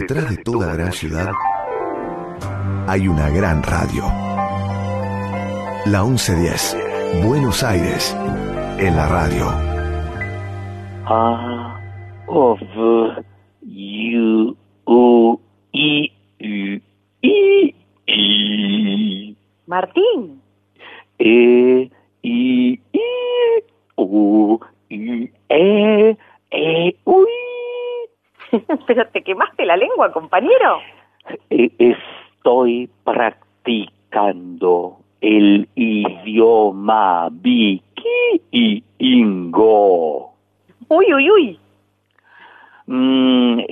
Detrás de toda gran ciudad hay una gran radio. La 1110, Buenos Aires, en la radio. A, O, V, U, U, I, U, I, I. Martín. E, I, I, U, I, E, E, U, I. Pero te quemaste la lengua, compañero. Estoy practicando el idioma vikingo. Uy, uy, uy. ¿Vamos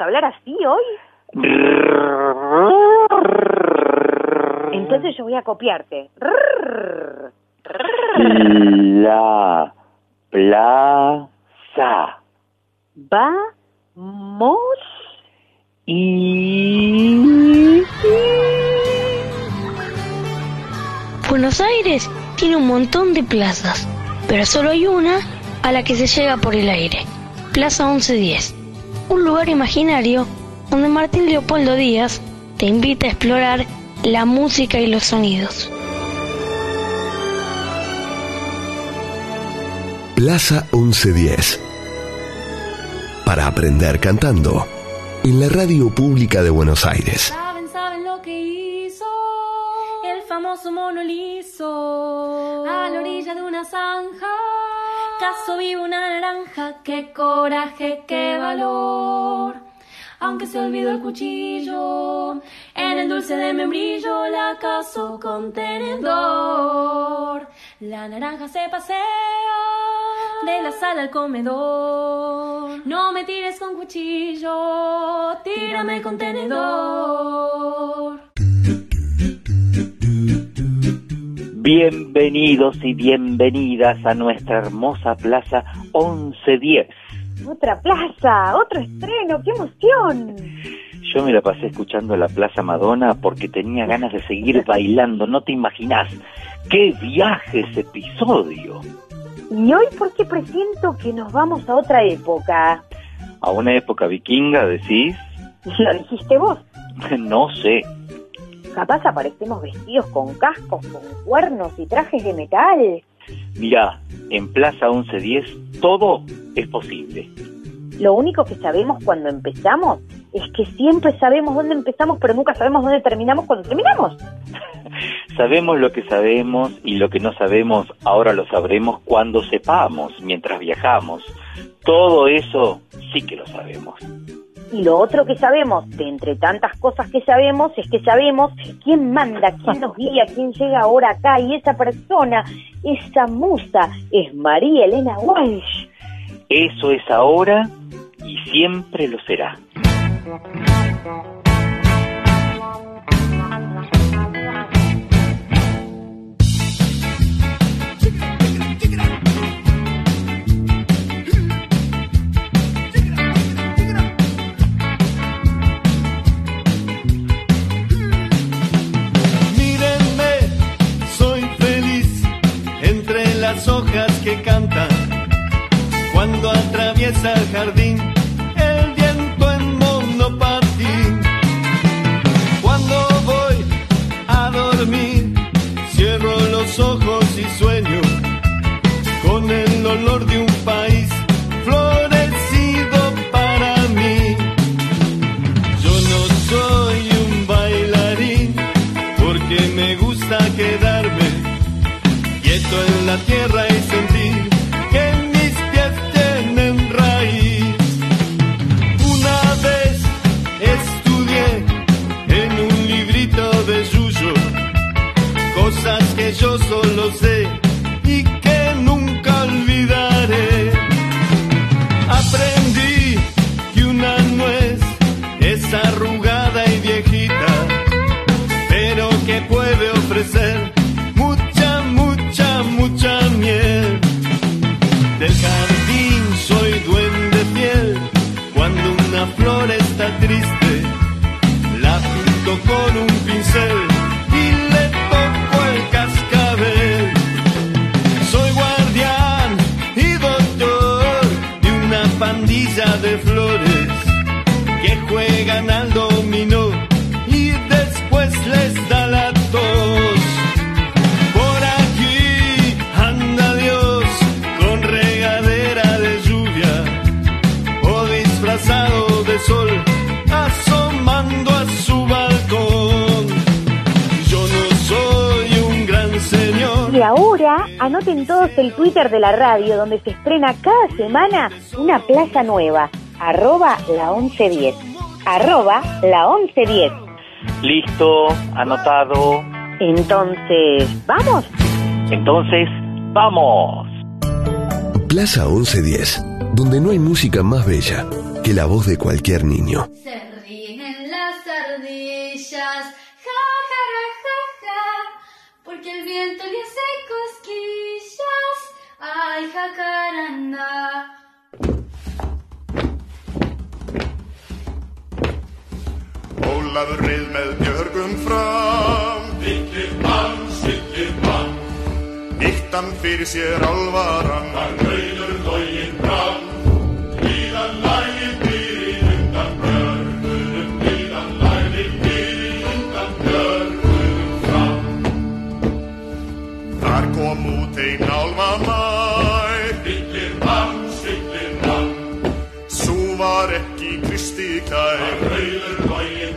a hablar así hoy? Entonces yo voy a copiarte. La plaza. Vamos. Y... Buenos Aires tiene un montón de plazas, pero solo hay una a la que se llega por el aire, Plaza 1110, un lugar imaginario donde Martín Leopoldo Díaz te invita a explorar la música y los sonidos. Plaza 1110, para aprender cantando, en la radio pública de Buenos Aires. ¿Saben lo que hizo? El famoso mono liso a la orilla de una zanja, cazó vivo una naranja. Qué coraje, qué valor, aunque se olvidó el cuchillo, en el dulce de membrillo la cazó con tenedor. La naranja se pasea de la sala al comedor. No me tires con cuchillo, tírame con tenedor. Bienvenidos y bienvenidas a nuestra hermosa Plaza 1110. Otra plaza, otro estreno, qué emoción. Yo me la pasé escuchando la Plaza Madonna porque tenía ganas de seguir bailando, no te imaginás. ¡Qué viaje ese episodio! Y hoy, ¿por qué presiento que nos vamos a otra época? ¿A una época vikinga, decís? ¿Lo dijiste vos? No sé. Capaz aparecemos vestidos con cascos, con cuernos y trajes de metal. Mirá, en Plaza 1110 todo es posible. Lo único que sabemos cuando empezamos es que siempre sabemos dónde empezamos, pero nunca sabemos dónde terminamos cuando terminamos. Sabemos lo que sabemos y lo que no sabemos ahora lo sabremos cuando sepamos, mientras viajamos. Todo eso sí que lo sabemos. Y lo otro que sabemos, de entre tantas cosas que sabemos, es que sabemos quién manda, quién nos guía, quién llega ahora acá. Y esa persona, esa musa, es María Elena Walsh. Eso es ahora y siempre lo será. Las hojas que cantan cuando atraviesa el jardín el viento en monopatín. Cuando voy a dormir cierro los ojos y sueño con el olor de un país florecido para mí. Yo no soy un bailarín porque me gusta quedarme quieto en la tierra y sentir que mis pies tienen raíz. Una vez estudié en un librito de yuyo cosas que yo solo sé y que nunca olvidaré. Aprendí que una nuez es arrugada y viejita, pero que puede ofrecer mucha miel. Del jardín soy duende fiel. Cuando una flor está triste, la pinto con un pincel y le toco el cascabel. Soy guardián y doctor camisa de flores que juegan al dominó y después les da la tos. Por aquí anda Dios con regadera de lluvia o disfrazado de sol asomando a su balcón. Yo no soy un gran señor. Y ahora anoten todos el Twitter de la radio, donde se estrena cada semana una plaza nueva. @la1110 @la1110. Listo, anotado. Entonces, ¿vamos? Entonces, ¡vamos! Plaza 1110, donde no hay música más bella que la voz de cualquier niño. Se ríen las ardillas, ja, ja, ja, ja, porque el viento le hace cosquillas, ay, jacaranda. Ólafur reið með Björgum fram, stillir mann, nýttan fyrir sér alvaran, hann rauður loginn fram, líðan lagið fyrir undan Björgunum, líðan lagið fyrir undan Björgunum fram. Þar kom út ein álma mær, stillir mann, sú var ekki kristi kær, hann rauður loginn.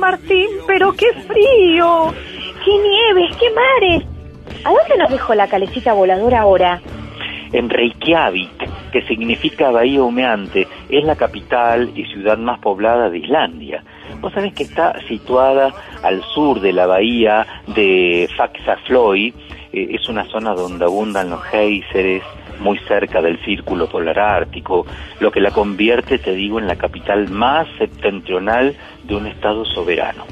Martín, pero qué frío, qué nieves, qué mares. ¿A dónde nos dejó la calecita voladora ahora? En Reykjavik, que significa bahía humeante, es la capital y ciudad más poblada de Islandia. Vos sabés que está situada al sur de la bahía de Faxaflói, es una zona donde abundan los géiseres, muy cerca del Círculo Polar Ártico, lo que la convierte, te digo, en la capital más septentrional de un estado soberano.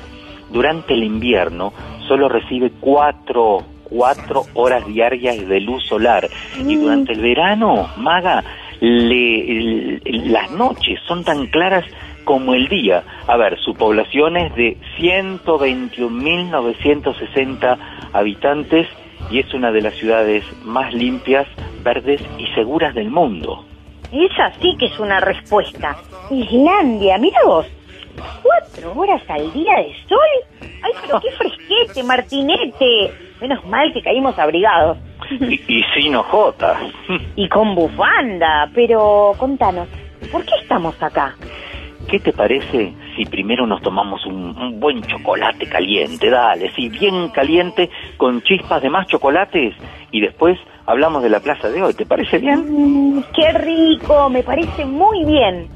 Durante el invierno solo recibe cuatro horas diarias de luz solar, y durante el verano, Maga, las noches son tan claras como el día. A ver, su población es de 121.960 habitantes y es una de las ciudades más limpias, verdes y seguras del mundo. Esa sí que es una respuesta. Islandia, mira vos, 4 horas al día de sol. Ay, pero qué fresquete, Martinete. Menos mal que caímos abrigados. Y sin ojotas. Y con bufanda. Pero contanos, ¿por qué estamos acá? ¿Qué te parece si primero nos tomamos un buen chocolate caliente? Dale, sí, bien caliente, con chispas de más chocolates. Y después hablamos de la plaza de hoy, ¿te parece bien? ¡Qué rico! Me parece muy bien.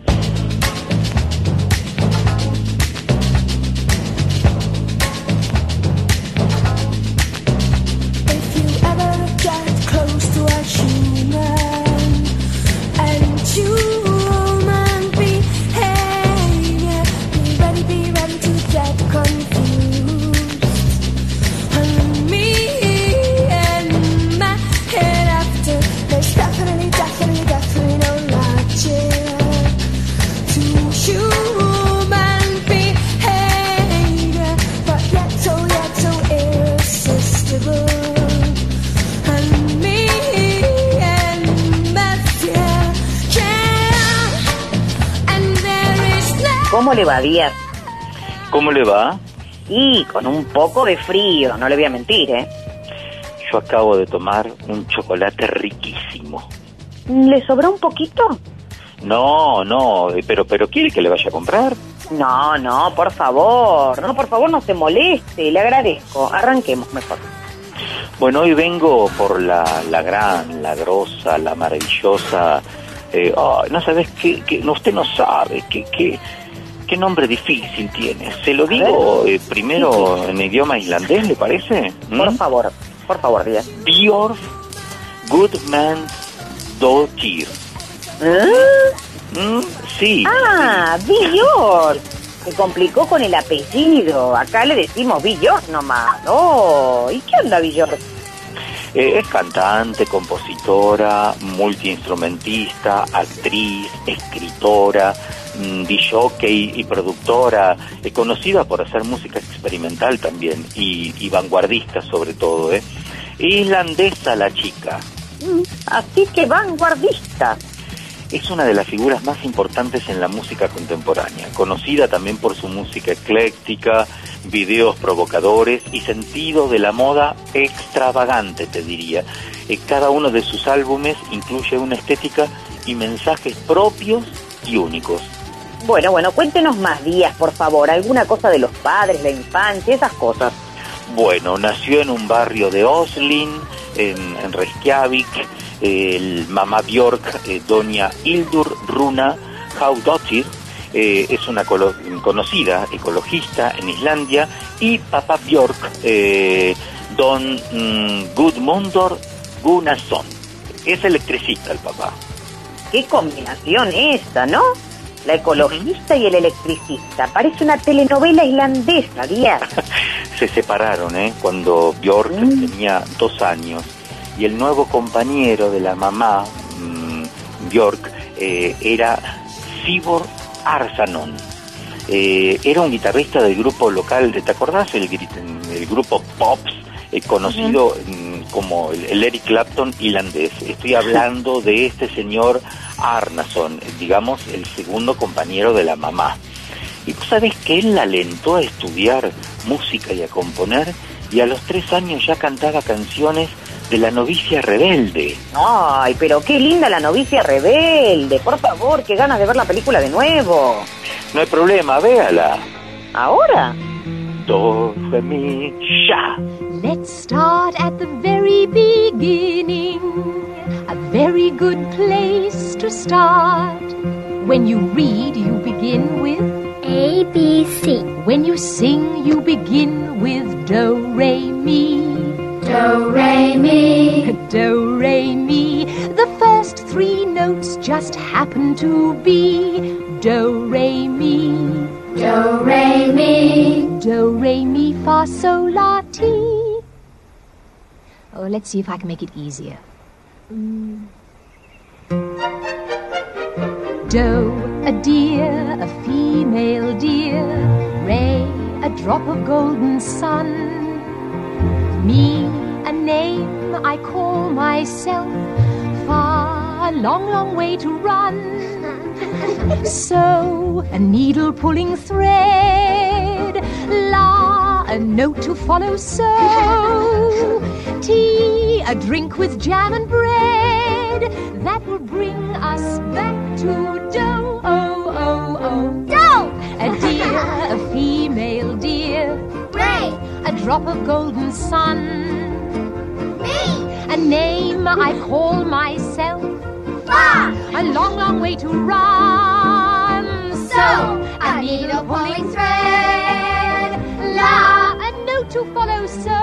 ¿Cómo le va, Díaz? ¿Cómo le va? Y con un poco de frío, no le voy a mentir, ¿eh? Yo acabo de tomar un chocolate riquísimo. ¿Le sobró un poquito? No, pero ¿quiere que le vaya a comprar? No, por favor. No, por favor, no se moleste, le agradezco. Arranquemos mejor. Bueno, hoy vengo por la gran, la grosa, la maravillosa... no sabes qué, usted no sabe, qué qué nombre difícil tiene. Se lo digo primero en idioma islandés, ¿le parece? Por favor, diga. Björk Guðmundsdóttir. Sí. Ah, Björk. Se complicó con el apellido. Acá le decimos Björk nomás. Oh, ¿y qué onda Björk? Es cantante, compositora, multiinstrumentista, actriz, escritora, disjockey y productora, conocida por hacer música experimental también y vanguardista sobre todo, ¿eh? Islandesa la chica. Así que vanguardista. Es una de las figuras más importantes en la música contemporánea, conocida también por su música ecléctica, videos provocadores y sentido de la moda extravagante, te diría. Cada uno de sus álbumes incluye una estética y mensajes propios y únicos. Bueno, cuéntenos más días, por favor, alguna cosa de los padres, la infancia, esas cosas. Bueno, nació en un barrio de Oslin, en Reykjavik. El mamá Björk, doña Hildur Runa Hauðóttir, es una conocida ecologista en Islandia, y papá Björk, don Gudmundur Gunnarsson. Es electricista el papá. Qué combinación esta, ¿no? La ecologista y el electricista. Parece una telenovela islandesa, Díaz. Se separaron, cuando Björk tenía 2 años. Y el nuevo compañero de la mamá, Björk, era Sigurdur Karlsson. Era un guitarrista del grupo local, ¿te acordás? El grupo Pops, conocido como el Eric Clapton irlandés. Estoy hablando de este señor Árnason, digamos, el segundo compañero de la mamá. Y tú sabes que él la alentó a estudiar música y a componer, y a los 3 años ya cantaba canciones de la novicia rebelde. Ay, pero qué linda la novicia rebelde. Por favor, qué ganas de ver la película de nuevo. No hay problema, véala. ¿Ahora? Do, re, mi, ya. Let's start at the very beginning. A very good place to start. When you read, you begin with A, B, C. When you sing, you begin with do, re, mi. Do, re, mi. Do, re, mi. The first 3 notes just happen to be do, re, mi. Do, re, mi. Do, re, mi, fa, sol, la, ti. Oh, let's see if I can make it easier. Do, a deer, a female deer. Re, a drop of golden sun. Me, a name I call myself. Far, a long, long way to run. So, a needle pulling thread. La, a note to follow. So, tea, a drink with jam and bread. That will bring us back to dough. Oh, oh, oh. Dough! A deer, a female deer. Ray! A drop of golden sun. Me! A name I call myself. Far! A long, long way to run. So, a needle pulling thread. La! A note to follow. So,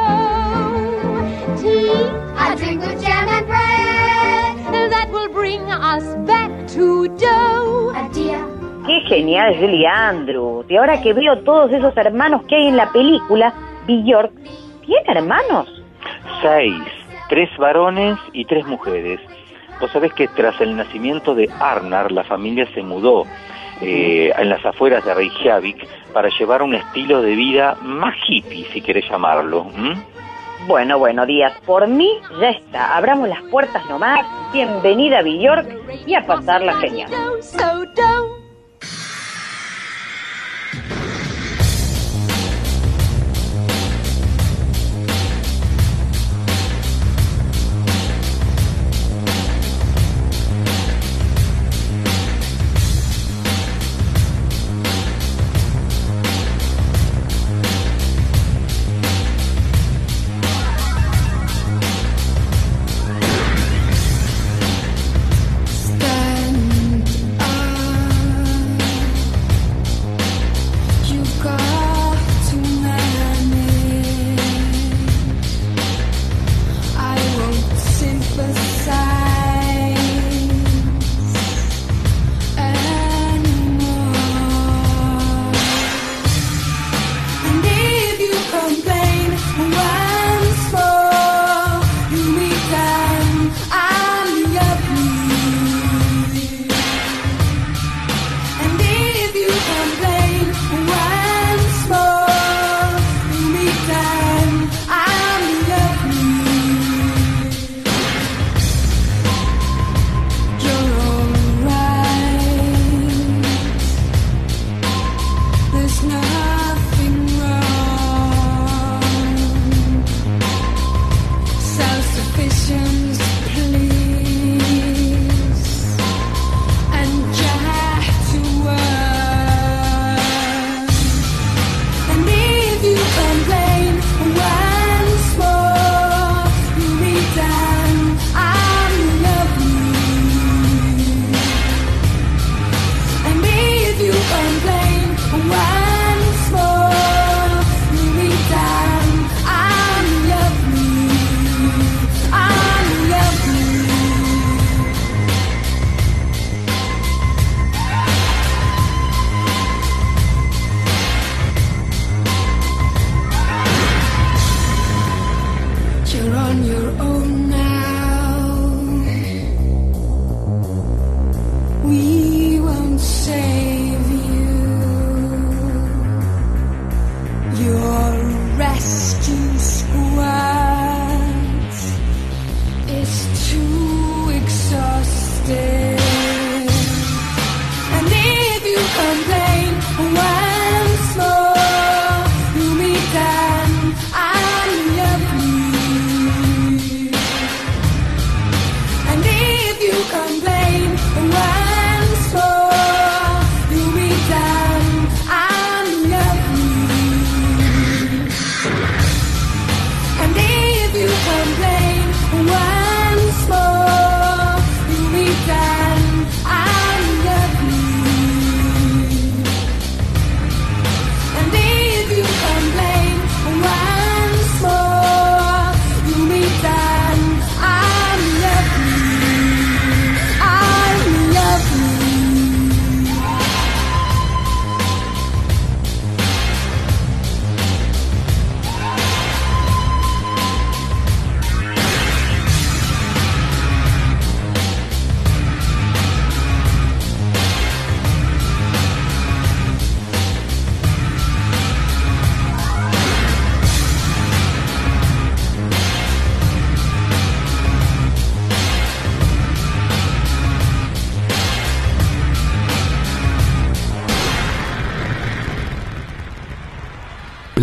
tea! A drink with jam and bread. That will bring us back to dough. A deer. Qué genial, Julie Andrews. Y ahora que veo todos esos hermanos que hay en la película, Björk tiene hermanos. 6, 3 varones y 3 mujeres. Vos sabés que tras el nacimiento de Arnar, la familia se mudó en las afueras de Reykjavik para llevar un estilo de vida más hippie, si querés llamarlo. Bueno, Díaz, por mí ya está. Abramos las puertas nomás. Bienvenida, Björk, y a pasar la genial.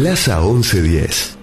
Plaza 1110.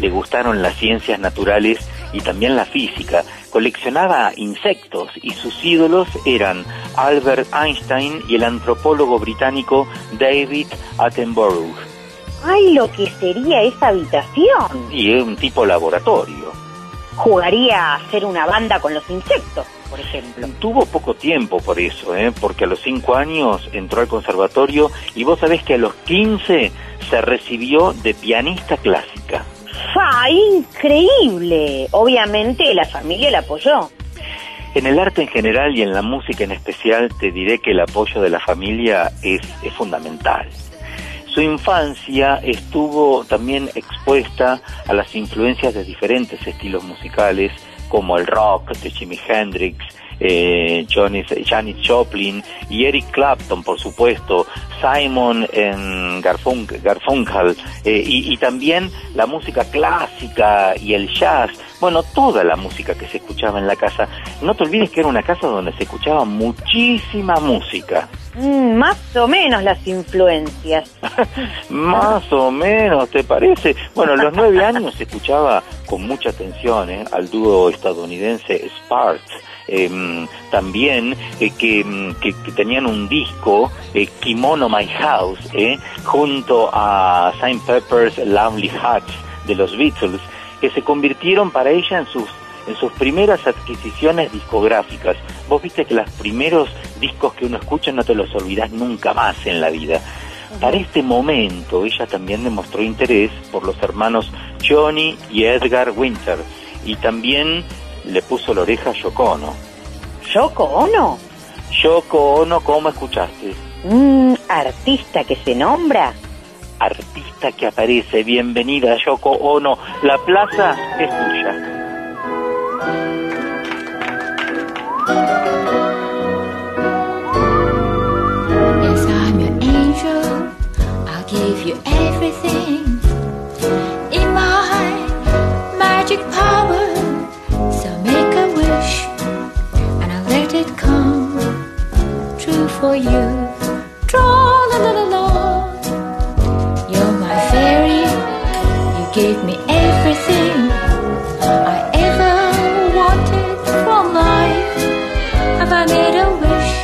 Le gustaron las ciencias naturales y también la física. Coleccionaba insectos y sus ídolos eran Albert Einstein y el antropólogo británico David Attenborough. ¡Ay, lo que sería esa habitación! Y es un tipo laboratorio. Jugaría a hacer una banda con los insectos, por ejemplo. Tuvo poco tiempo por eso, porque a los 5 años entró al conservatorio y vos sabés que a los 15 se recibió de pianista clásica. ¡Ah, increíble! Obviamente la familia la apoyó. En el arte en general y en la música en especial te diré que el apoyo de la familia es fundamental. Su infancia estuvo también expuesta a las influencias de diferentes estilos musicales como el rock de Jimi Hendrix, Janis Joplin y Eric Clapton, por supuesto, Simon Garfunkel, y también la música clásica y el jazz, bueno, toda la música que se escuchaba en la casa. No te olvides que era una casa donde se escuchaba muchísima música. Más o menos las influencias. Más o menos, ¿te parece? Bueno, a los 9 años se escuchaba con mucha atención al dúo estadounidense Sparks. También que tenían un disco, Kimono My House, junto a St. Pepper's Lonely Hearts de los Beatles, que se convirtieron para ella en sus primeras adquisiciones discográficas. Vos viste que los primeros discos que uno escucha no te los olvidás nunca más en la vida. Para este momento ella también demostró interés por los hermanos Johnny y Edgar Winter, y también le puso la oreja a Yoko Ono. ¿Yoko Ono? Yoko Ono, ¿cómo escuchaste? Artista que se nombra. Artista que aparece. Bienvenida, Yoko Ono. La plaza es tuya. Yes, I'm your angel. I'll give you everything. In my magic power. It come true for you. Tra-la-la-la-la. You're my fairy. You gave me everything I ever wanted from life. Have I made a wish?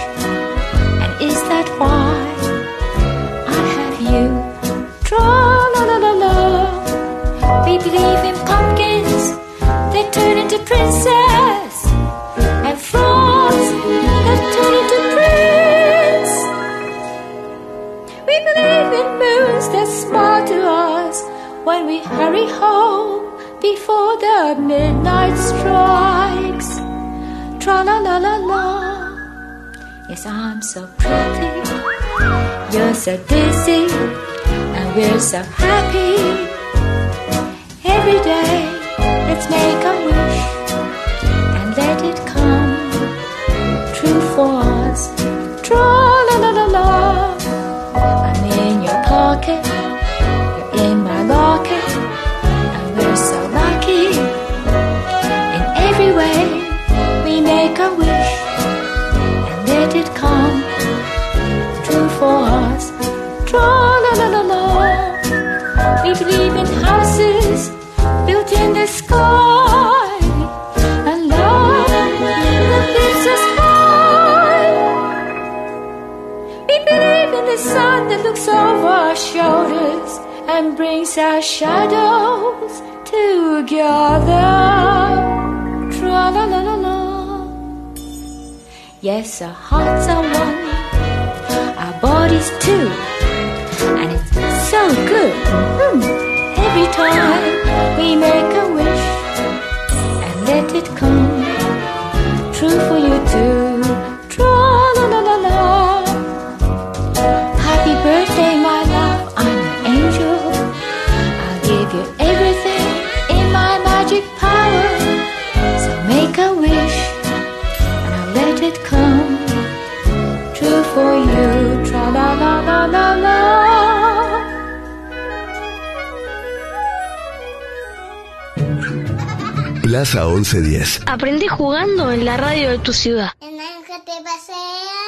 And is that why I have you? Tra-la-la-la-la. We believe in pumpkins. They turn into princess. When we hurry home before the midnight strikes, tra-la-la-la-la. Yes, I'm so pretty, you're so dizzy, and we're so happy. Every day, let's make a wish, and let it come true for us, tra-la-la-la-la. I'm in your pocket. In my locket, and we're so and brings our shadows together. Tra-la-la-la-la. Yes, our hearts are one, our bodies too, and it's so good every time we make a wish and let it come true for you too. Tra-la-la-la-la. Happy birthday, my love, I'm an angel. I'll give you everything in my magic power. So make a wish and I'll let it come true for you. Tra-la-la-la-la-la. Plaza 1110. Aprendí jugando en la radio de tu ciudad. En el que te pasea,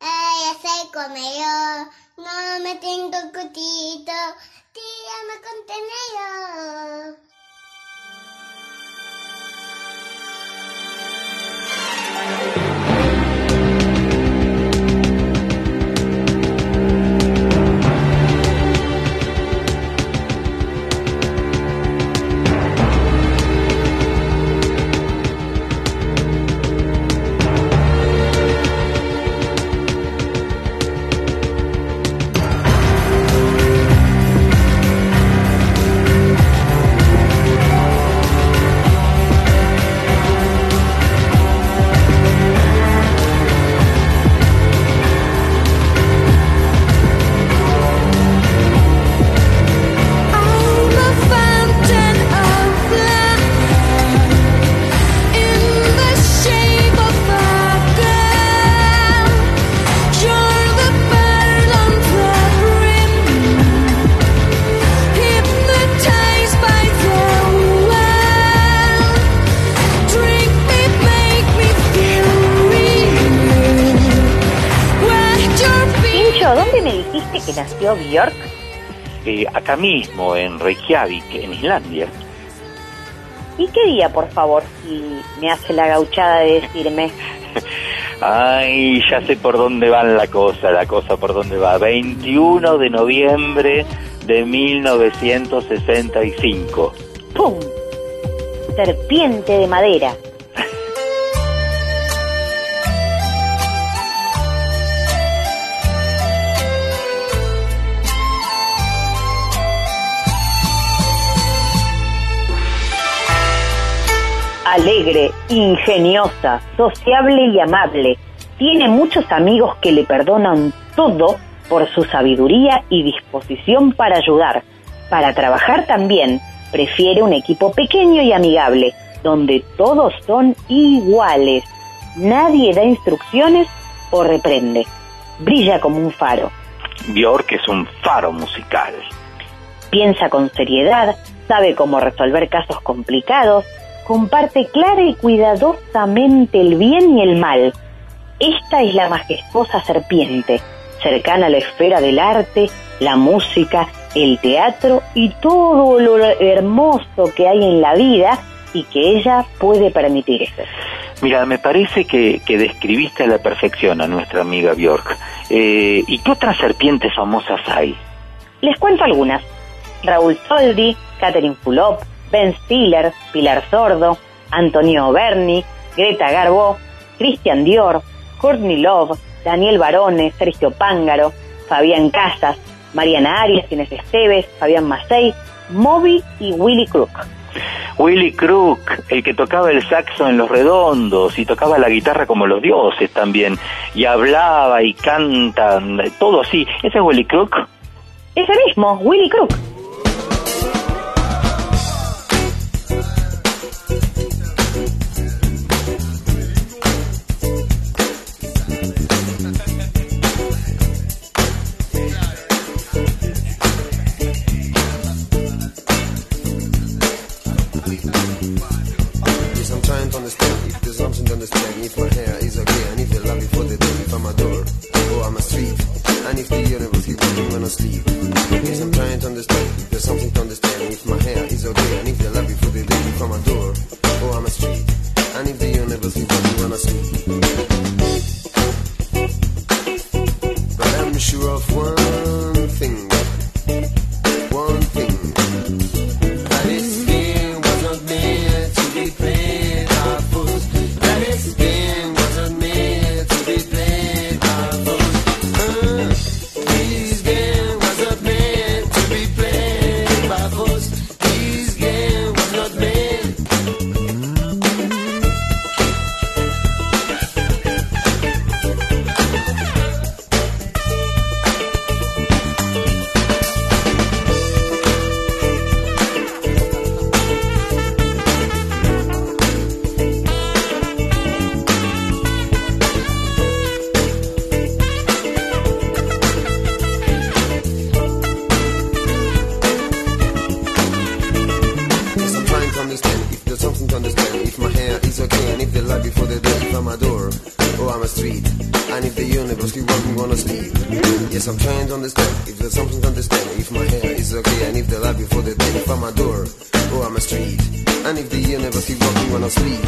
ay, hace comer, no me tengo cutito, tírame con tenedor. ¿Nació Björk? Acá mismo, en Reykjavik, en Islandia. ¿Y qué día, por favor, si me hace la gauchada de decirme? Ay, ya sé por dónde va la cosa por dónde va. 21 de noviembre de 1965. ¡Pum! Serpiente de madera. Alegre, ingeniosa, sociable y amable. Tiene muchos amigos que le perdonan todo por su sabiduría y disposición para ayudar. Para trabajar también, prefiere un equipo pequeño y amigable, donde todos son iguales. Nadie da instrucciones o reprende. Brilla como un faro. Björk es un faro musical. Piensa con seriedad, sabe cómo resolver casos complicados, comparte clara y cuidadosamente el bien y el mal. Esta es la majestuosa serpiente, cercana a la esfera del arte, la música, el teatro y todo lo hermoso que hay en la vida y que ella puede permitirse. Mira, me parece que describiste a la perfección a nuestra amiga Björk. ¿Y qué otras serpientes famosas hay? Les cuento algunas. Raúl Soldi, Catherine Fulop, Ben Stiller, Pilar Sordo, Antonio Berni, Greta Garbo, Christian Dior, Courtney Love, Daniel Barone, Sergio Pángaro, Fabián Casas, Mariana Arias, Inés Esteves, Fabián Macei, Moby y Willy Crook. Willy Crook, el que tocaba el saxo en Los Redondos y tocaba la guitarra como los dioses también, y hablaba y canta, todo así. ¿Ese es Willy Crook? Ese mismo, Willy Crook. But I'm sure of one thing, we played our fools. That this game wasn't made to be played our fools. This game wasn't made to be played by fools. This game was not made. I'm trying to understand if there's something to understand. If my hair is okay and if the life before the day. If I'm a door or I'm a street. And if the universe keeps walking when I sleep.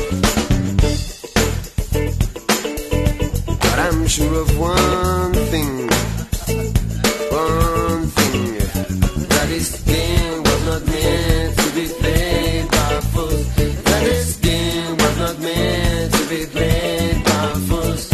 But I'm sure of one thing. One thing. That this game was not meant to be played by fools. That this game was not meant to be played by fools.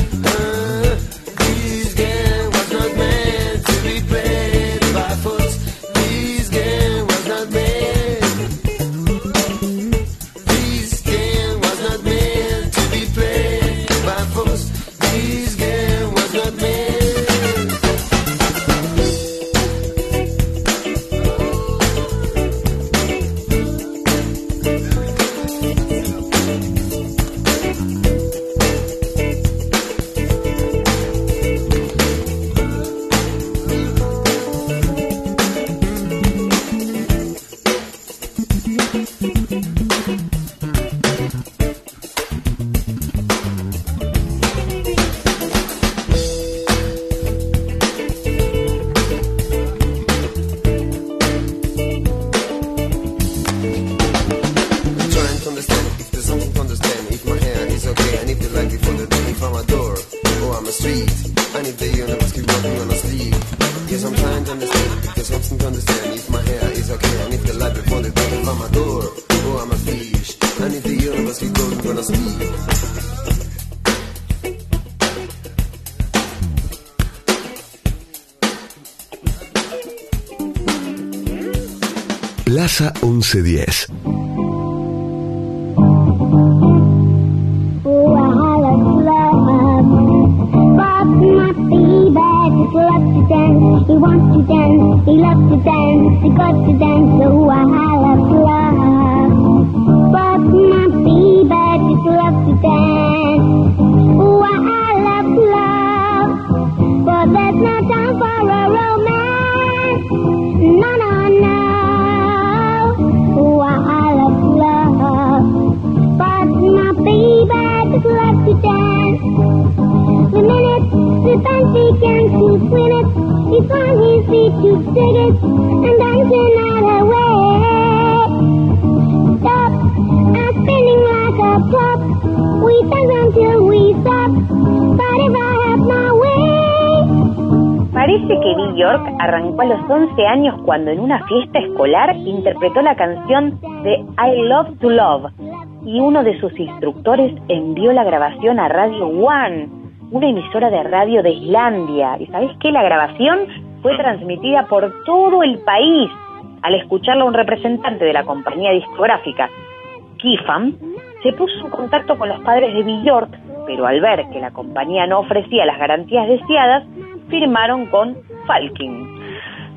Plaza 1110. Arrancó a los 11 años cuando en una fiesta escolar interpretó la canción de I Love to Love y uno de sus instructores envió la grabación a Radio One, una emisora de radio de Islandia. ¿Y sabés qué? La grabación fue transmitida por todo el país. Al escucharla un representante de la compañía discográfica, Kifam, se puso en contacto con los padres de Björk, pero al ver que la compañía no ofrecía las garantías deseadas, firmaron con Falking.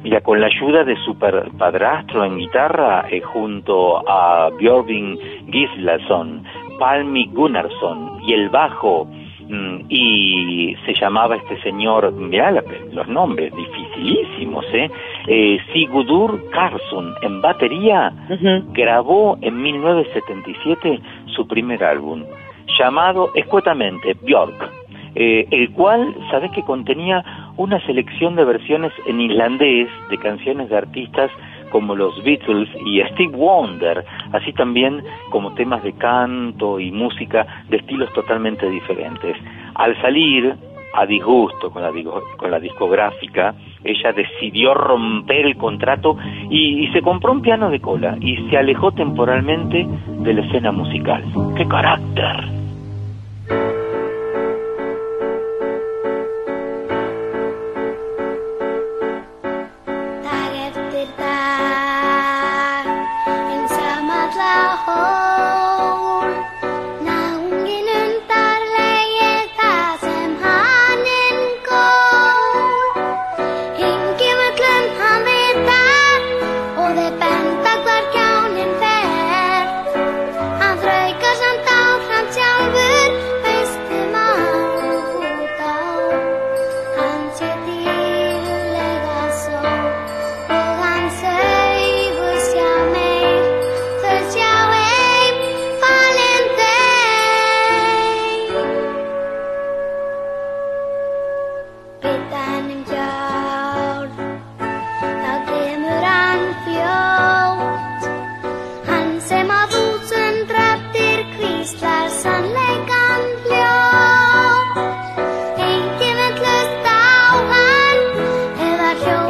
Mira, con la ayuda de su padrastro en guitarra, junto a Björgvin Gislason, Palmi Gunnarsson y el bajo, y se llamaba este señor, mirá los nombres, dificilísimos, Sigurdur Karlsson en batería, grabó en 1977 su primer álbum, llamado escuetamente Björk. El cual, sabés que contenía una selección de versiones en islandés de canciones de artistas como los Beatles y Steve Wonder, así también como temas de canto y música de estilos totalmente diferentes. Al salir a disgusto con la discográfica, ella decidió romper el contrato y se compró un piano de cola y se alejó temporalmente de la escena musical. ¡Qué carácter!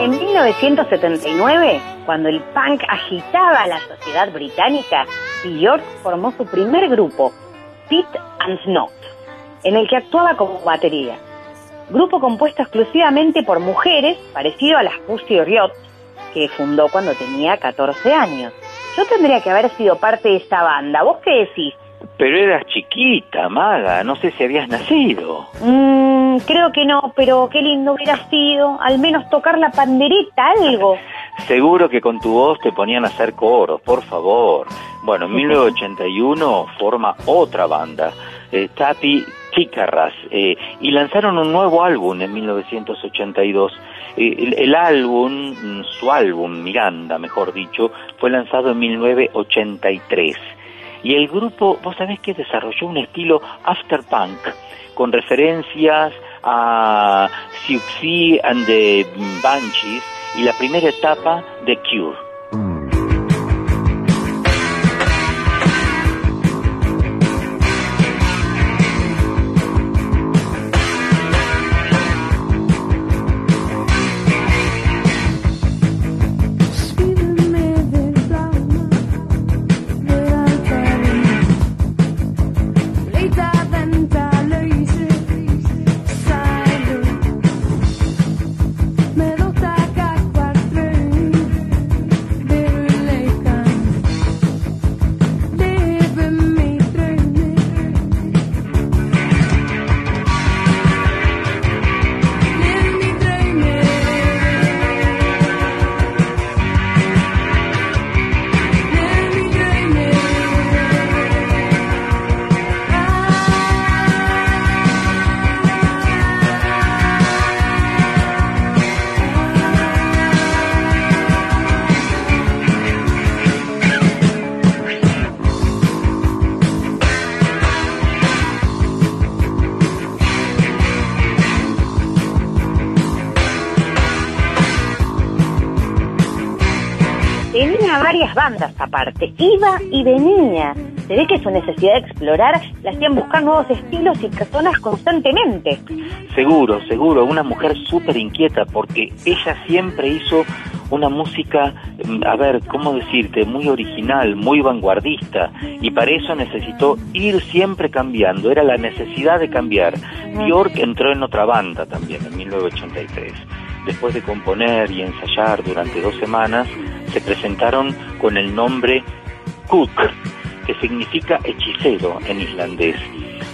En 1979, cuando el punk agitaba a la sociedad británica, Björk formó su primer grupo, Pit and Snoot, en el que actuaba como batería. Grupo compuesto exclusivamente por mujeres, parecido a las Pussy Riot, que fundó cuando tenía 14 años. Yo tendría que haber sido parte de esta banda, ¿vos qué decís? Pero eras chiquita, Maga, no sé si habías nacido. Creo que no, pero qué lindo hubiera sido, al menos tocar la pandereta, algo. Seguro que con tu voz te ponían a hacer coros, por favor. Bueno, en 1981 forma otra banda, Tappi Tíkarrass, y lanzaron un nuevo álbum en 1982. El álbum, su álbum, Miranda, mejor dicho, fue lanzado en 1983. Y el grupo, vos sabés que desarrolló un estilo afterpunk, con referencias a Siouxsie and the Banshees y la primera etapa de The Cure. Varias bandas aparte, iba y venía. Se ve que su necesidad de explorar la hacían buscar nuevos estilos y personas constantemente. Seguro, seguro, una mujer súper inquieta, porque ella siempre hizo una música, a ver, ¿cómo decirte?, muy original, muy vanguardista, y para eso necesitó ir siempre cambiando, era la necesidad de cambiar. Björk entró en otra banda también, en 1983. Después de componer y ensayar durante 2 semanas, se presentaron con el nombre Kukl, que significa hechicero en islandés.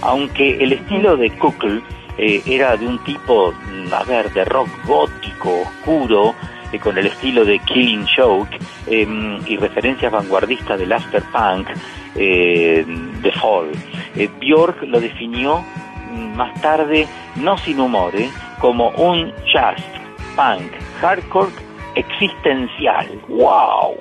Aunque el estilo de Kukl era de un tipo, a ver, de rock gótico, oscuro, con el estilo de Killing Joke y referencias vanguardistas del afterpunk, de folk. Björk lo definió más tarde, no sin humor, como un jazz, punk, hardcore, existencial. ¡Wow!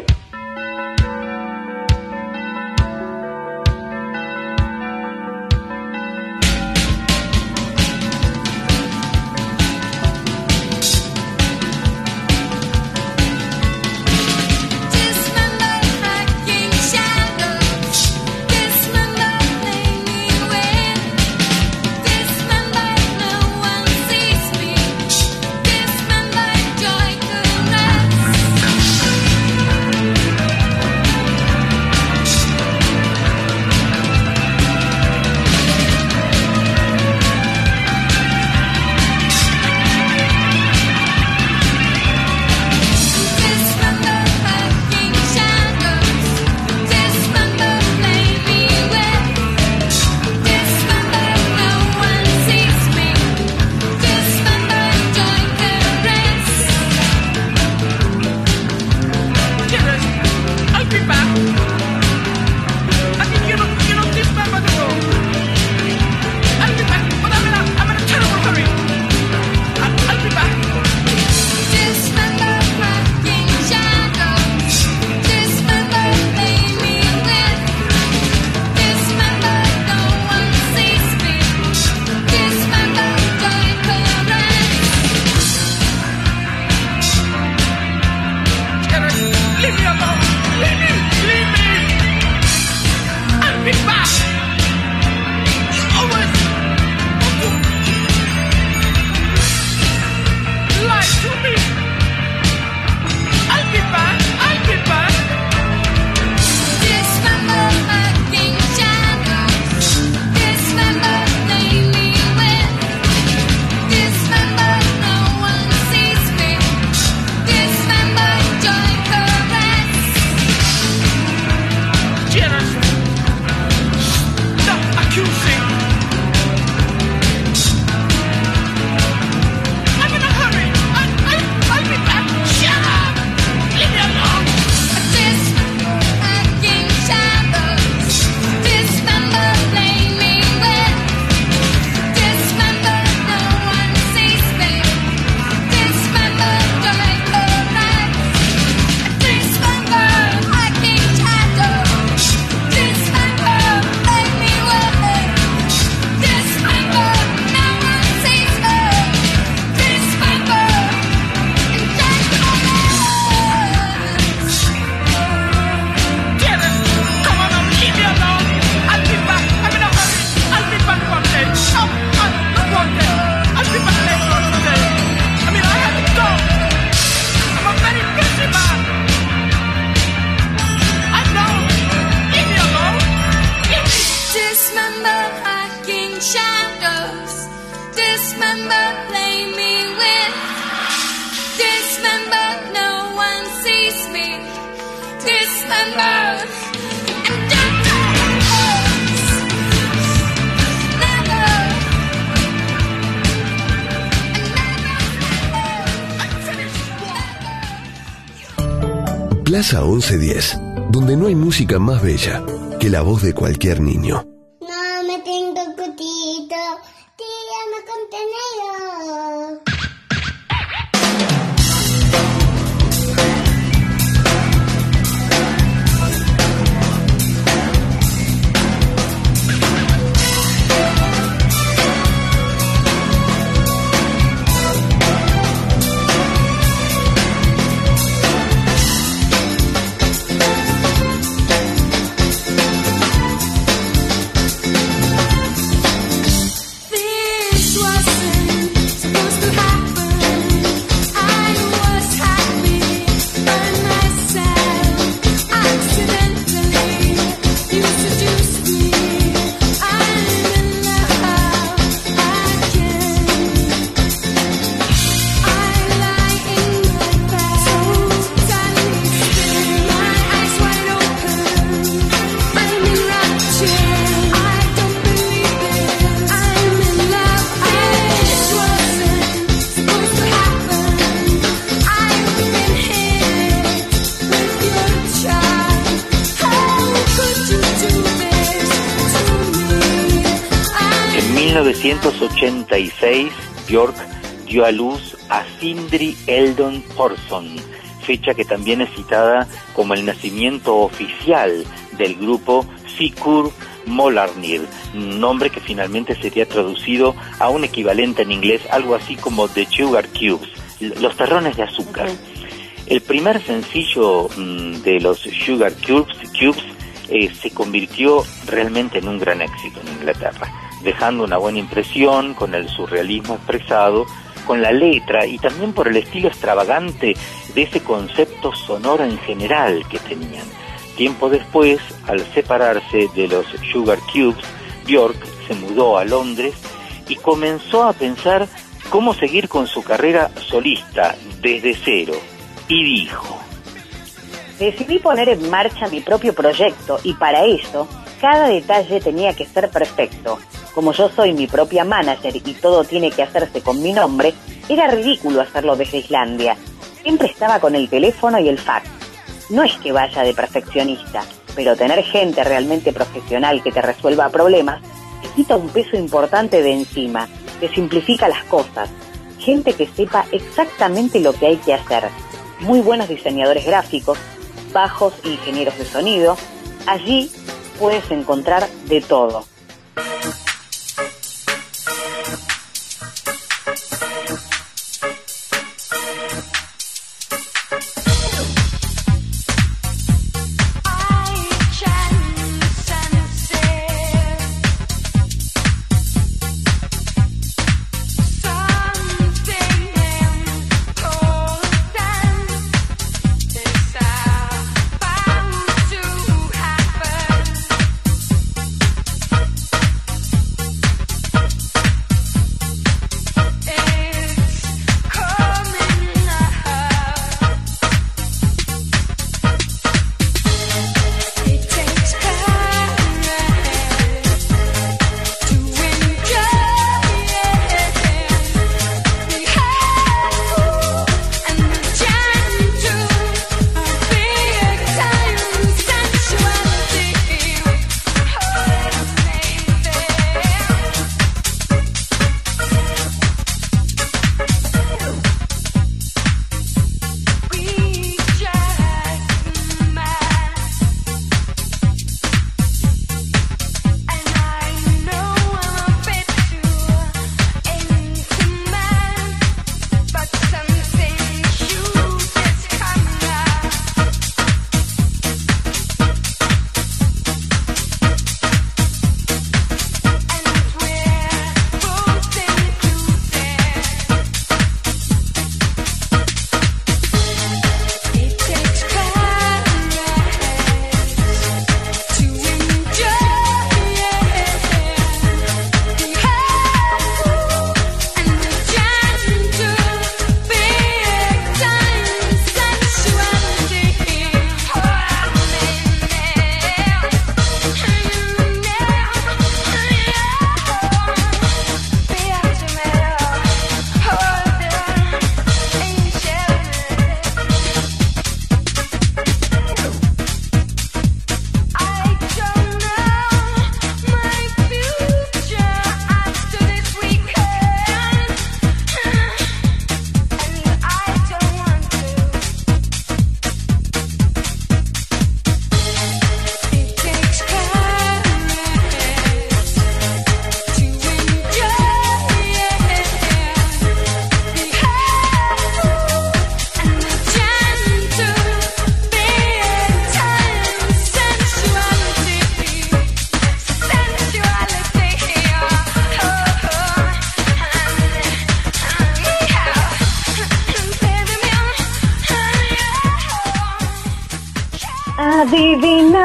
Plaza 1110, donde no hay música más bella que la voz de cualquier niño. No me tengo cutito, tírame contenido. En 1986, Björk dio a luz a Sindri Eldon Thorsson, fecha que también es citada como el nacimiento oficial del grupo Sigur Molarnir, nombre que finalmente sería traducido a un equivalente en inglés, algo así como The Sugarcubes, los terrones de azúcar. El primer sencillo de los Sugarcubes se convirtió realmente en un gran éxito en Inglaterra, dejando una buena impresión con el surrealismo expresado, con la letra y también por el estilo extravagante de ese concepto sonoro en general que tenían. Tiempo después, al separarse de los Sugarcubes, Björk se mudó a Londres y comenzó a pensar cómo seguir con su carrera solista desde cero, y dijo: decidí poner en marcha mi propio proyecto y para eso cada detalle tenía que ser perfecto. Como yo soy mi propia manager y todo tiene que hacerse con mi nombre, era ridículo hacerlo desde Islandia. Siempre estaba con el teléfono y el fax. No es que vaya de perfeccionista, pero tener gente realmente profesional que te resuelva problemas te quita un peso importante de encima, te simplifica las cosas. Gente que sepa exactamente lo que hay que hacer. Muy buenos diseñadores gráficos, bajos, ingenieros de sonido. Allí puedes encontrar de todo.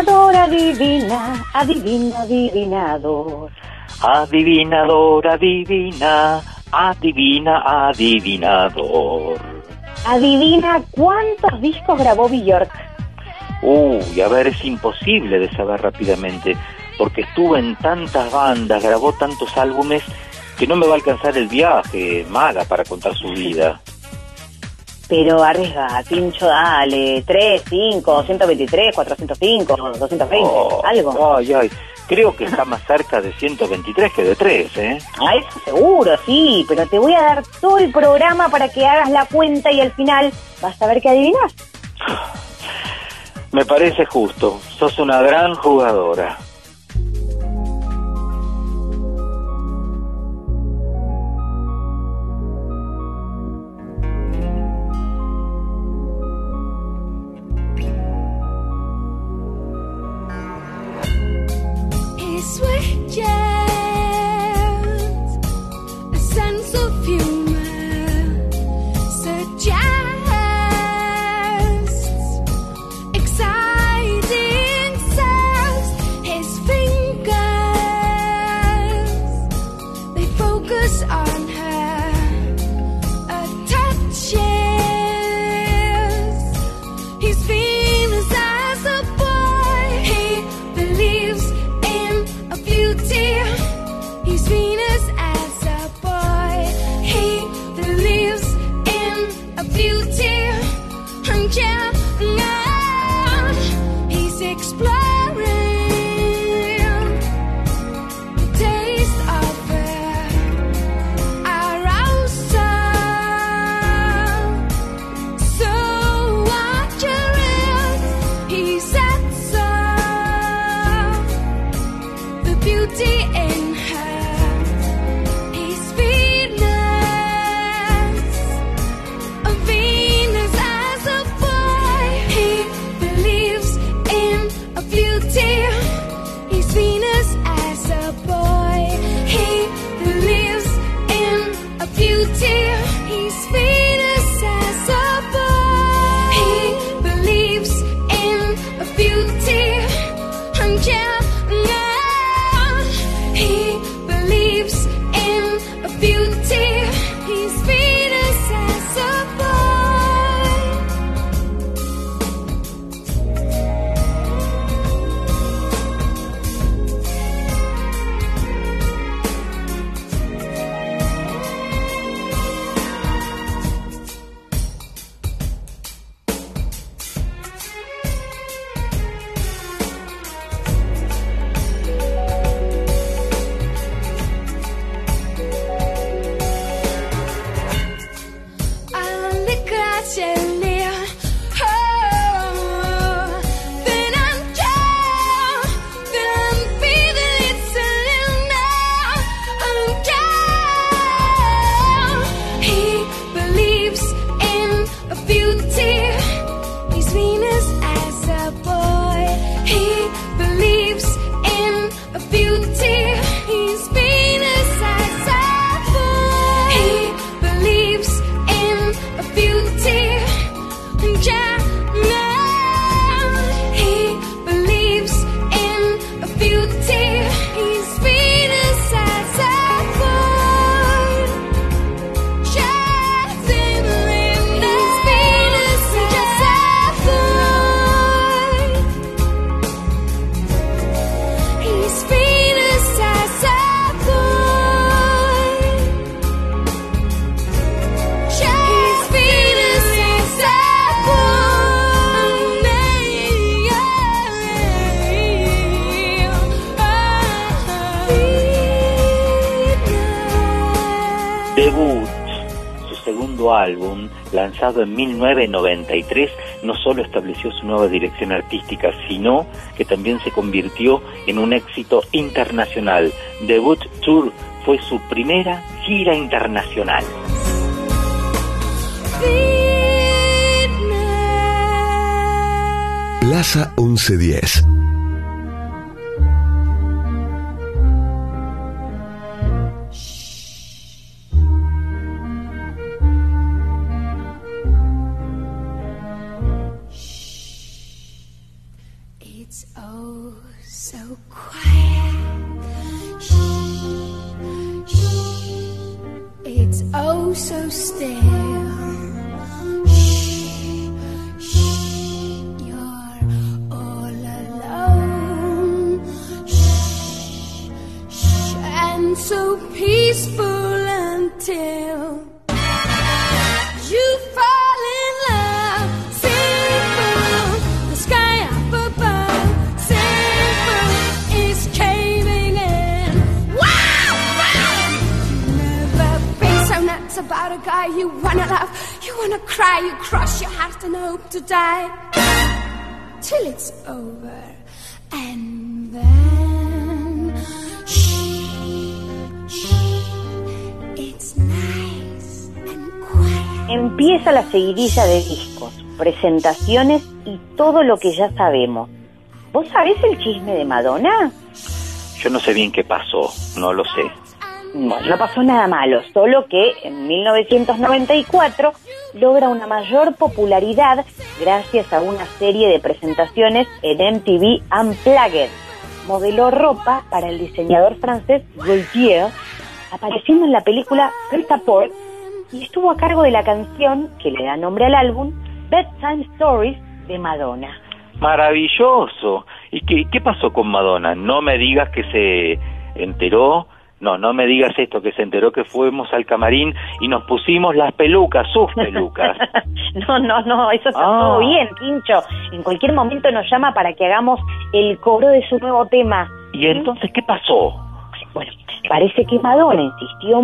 Adivinador, adivina, adivina, adivinador. Adivinador, adivina, adivina, adivinador. Adivina cuántos discos grabó Björk. A ver, es imposible de saber rápidamente, porque estuvo en tantas bandas, grabó tantos álbumes, que no me va a alcanzar el viaje, mala, para contar su vida. Pero arriesga, pincho, dale, 3, 5, 123, 405, 220, algo. Ay, creo que está más cerca de 123 que de 3, ¿eh? Ah, eso seguro, sí, pero te voy a dar todo el programa para que hagas la cuenta y al final vas a ver qué adivinas. Me parece justo, sos una gran jugadora. Álbum, lanzado en 1993, no solo estableció su nueva dirección artística, sino que también se convirtió en un éxito internacional. Debut Tour fue su primera gira internacional. Plaza 1110. oh so still. So peaceful until you fall in love. Simple, the sky up above. Simple is caving in. Wow, wow! You never been so nuts about a guy you wanna love. You wanna cry, you cross your heart and hope to die till it's over. And then empieza la seguidilla de discos, presentaciones y todo lo que ya sabemos. ¿Vos sabés el chisme de Madonna? Yo no sé bien qué pasó, no lo sé. Bueno, no pasó nada malo, solo que en 1994 logra una mayor popularidad gracias a una serie de presentaciones en MTV Unplugged. Modeló ropa para el diseñador francés Gaultier, apareciendo en la película Greta Pork, y estuvo a cargo de la canción que le da nombre al álbum, Bedtime Stories, de Madonna. ¡Maravilloso! ¿Y qué pasó con Madonna? No me digas que se enteró, no me digas esto, que se enteró que fuimos al camarín y nos pusimos las pelucas, sus pelucas. No, eso está todo bien, Pincho. En cualquier momento nos llama para que hagamos el coro de su nuevo tema. ¿Y entonces qué pasó? Bueno, parece que Madonna insistió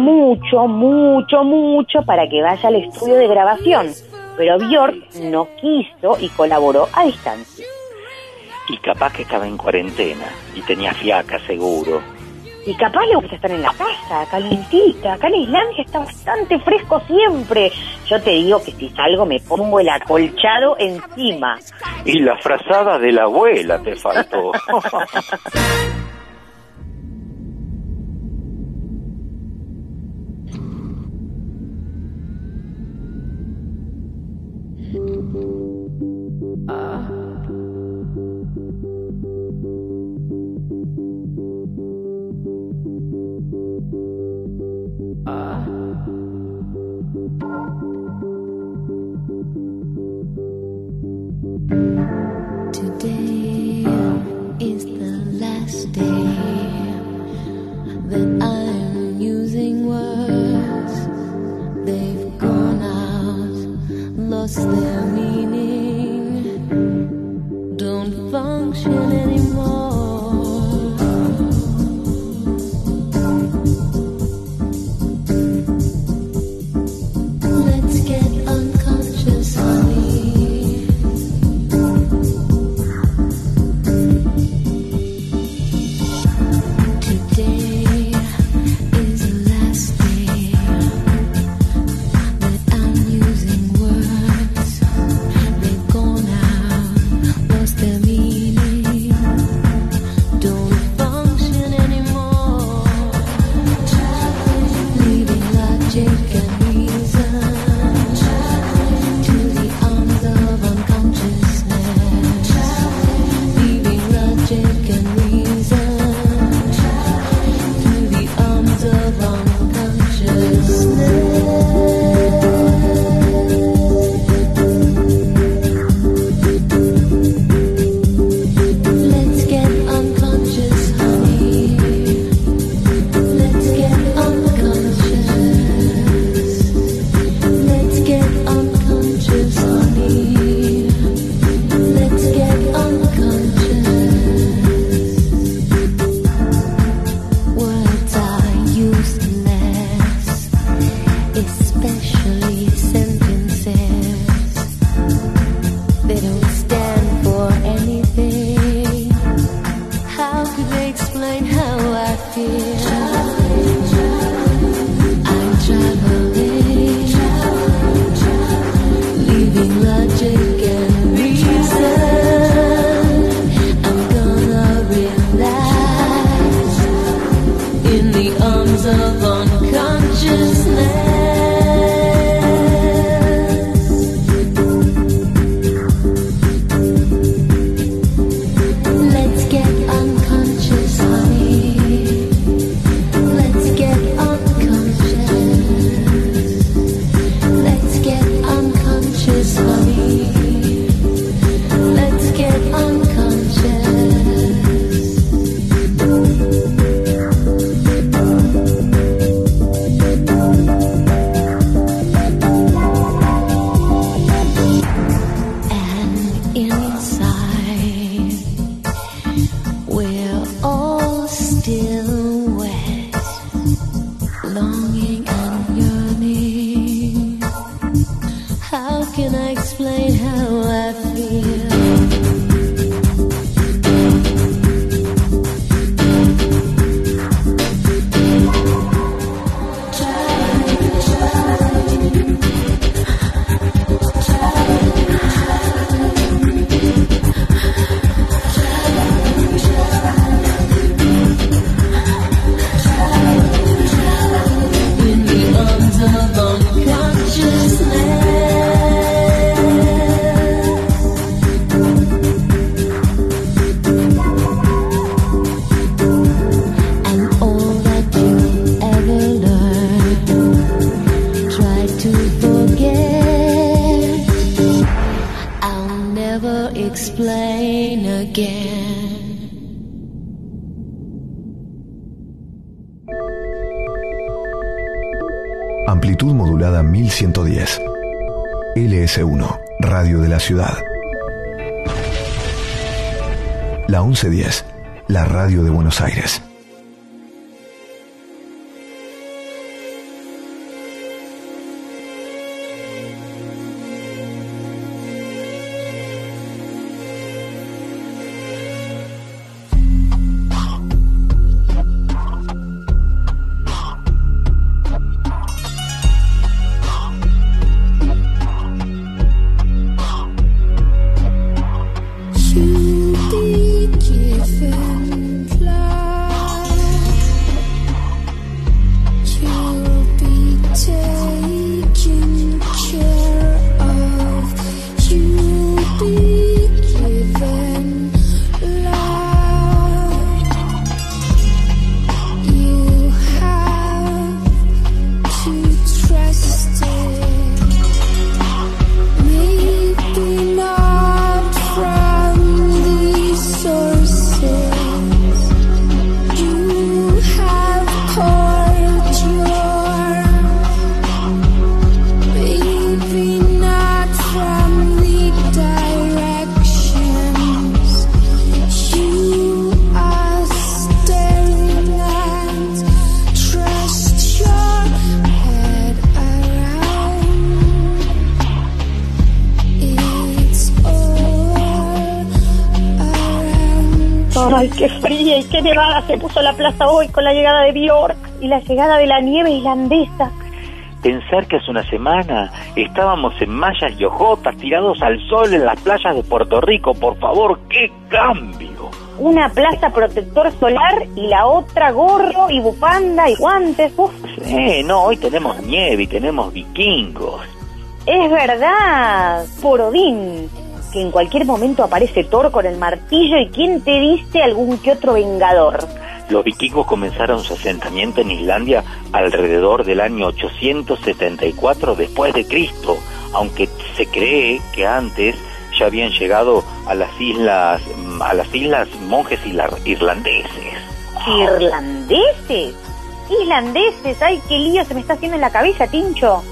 mucho para que vaya al estudio de grabación, pero Björk no quiso y colaboró a distancia. Y capaz que estaba en cuarentena y tenía fiaca, seguro. Y capaz le gusta estar en la casa, calentita. Acá en Islandia está bastante fresco siempre. Yo te digo que si salgo me pongo el acolchado encima. Y la frazada de la abuela te faltó. Today is the last day that I'm using words. They've gone out, lost their meaning, don't function anymore. Amplitud modulada 1110. LS1, Radio de la Ciudad. La 1110, la Radio de Buenos Aires. Qué nevada se puso la plaza hoy con la llegada de Björk y la llegada de la nieve islandesa. Pensar que hace una semana estábamos en mallas y ojotas tirados al sol en las playas de Puerto Rico. Por favor, qué cambio. Una plaza protector solar y la otra gorro y bufanda y guantes. Uf. No, hoy tenemos nieve y tenemos vikingos. Es verdad, por Odín, que en cualquier momento aparece Thor con el martillo y quién te dice algún que otro vengador. Los vikingos comenzaron su asentamiento en Islandia alrededor del año 874 después de Cristo, aunque se cree que antes ya habían llegado a las islas monjes irlandeses. ¿Irlandeses? ¿Islandeses? Ay, qué lío se me está haciendo en la cabeza, Tincho.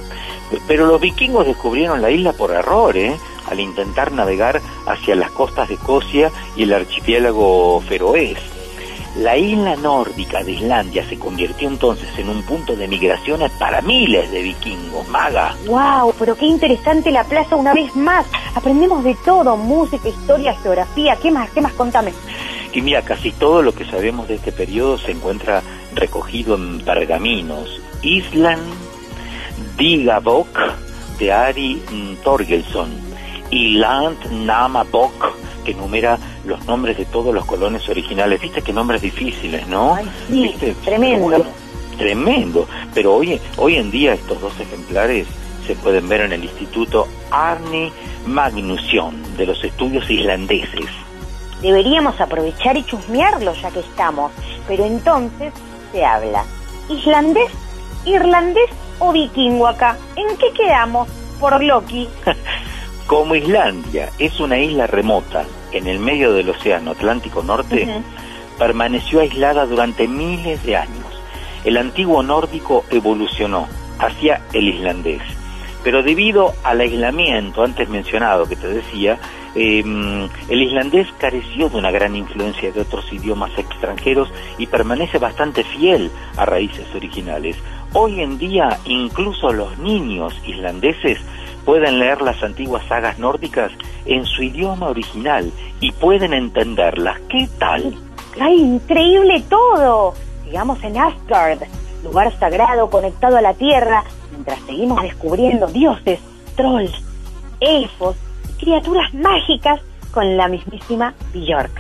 Pero los vikingos descubrieron la isla por error, al intentar navegar hacia las costas de Escocia y el archipiélago feroés. La isla nórdica de Islandia se convirtió entonces en un punto de migraciones para miles de vikingos, Maga. ¡Wow! Pero qué interesante la plaza una vez más. Aprendemos de todo, música, historia, geografía. ¿Qué más? Contame. Y mira, casi todo lo que sabemos de este periodo se encuentra recogido en pergaminos. Island Digabok de Ari Torgelson y Landnámabók, que enumera los nombres de todos los colonos originales. Viste que nombres difíciles, ¿no? Ay, sí, ¿viste? Tremendo. Pero hoy en día estos dos ejemplares se pueden ver en el Instituto Árni Magnússon de los Estudios Islandeses. Deberíamos aprovechar y chusmearlo ya que estamos. Pero entonces se habla islandés, irlandés o vikingo acá. ¿En qué quedamos? Por Loki. Como Islandia es una isla remota en el medio del Océano Atlántico Norte, permaneció aislada durante miles de años. El antiguo nórdico evolucionó hacia el islandés, pero debido al aislamiento antes mencionado que te decía, el islandés careció de una gran influencia de otros idiomas extranjeros y permanece bastante fiel a raíces originales. Hoy en día, incluso los niños islandeses pueden leer las antiguas sagas nórdicas en su idioma original y pueden entenderlas. ¿Qué tal? ¡Ay, increíble todo! Llegamos en Asgard, lugar sagrado conectado a la tierra, mientras seguimos descubriendo dioses, trolls, elfos, criaturas mágicas con la mismísima Björk.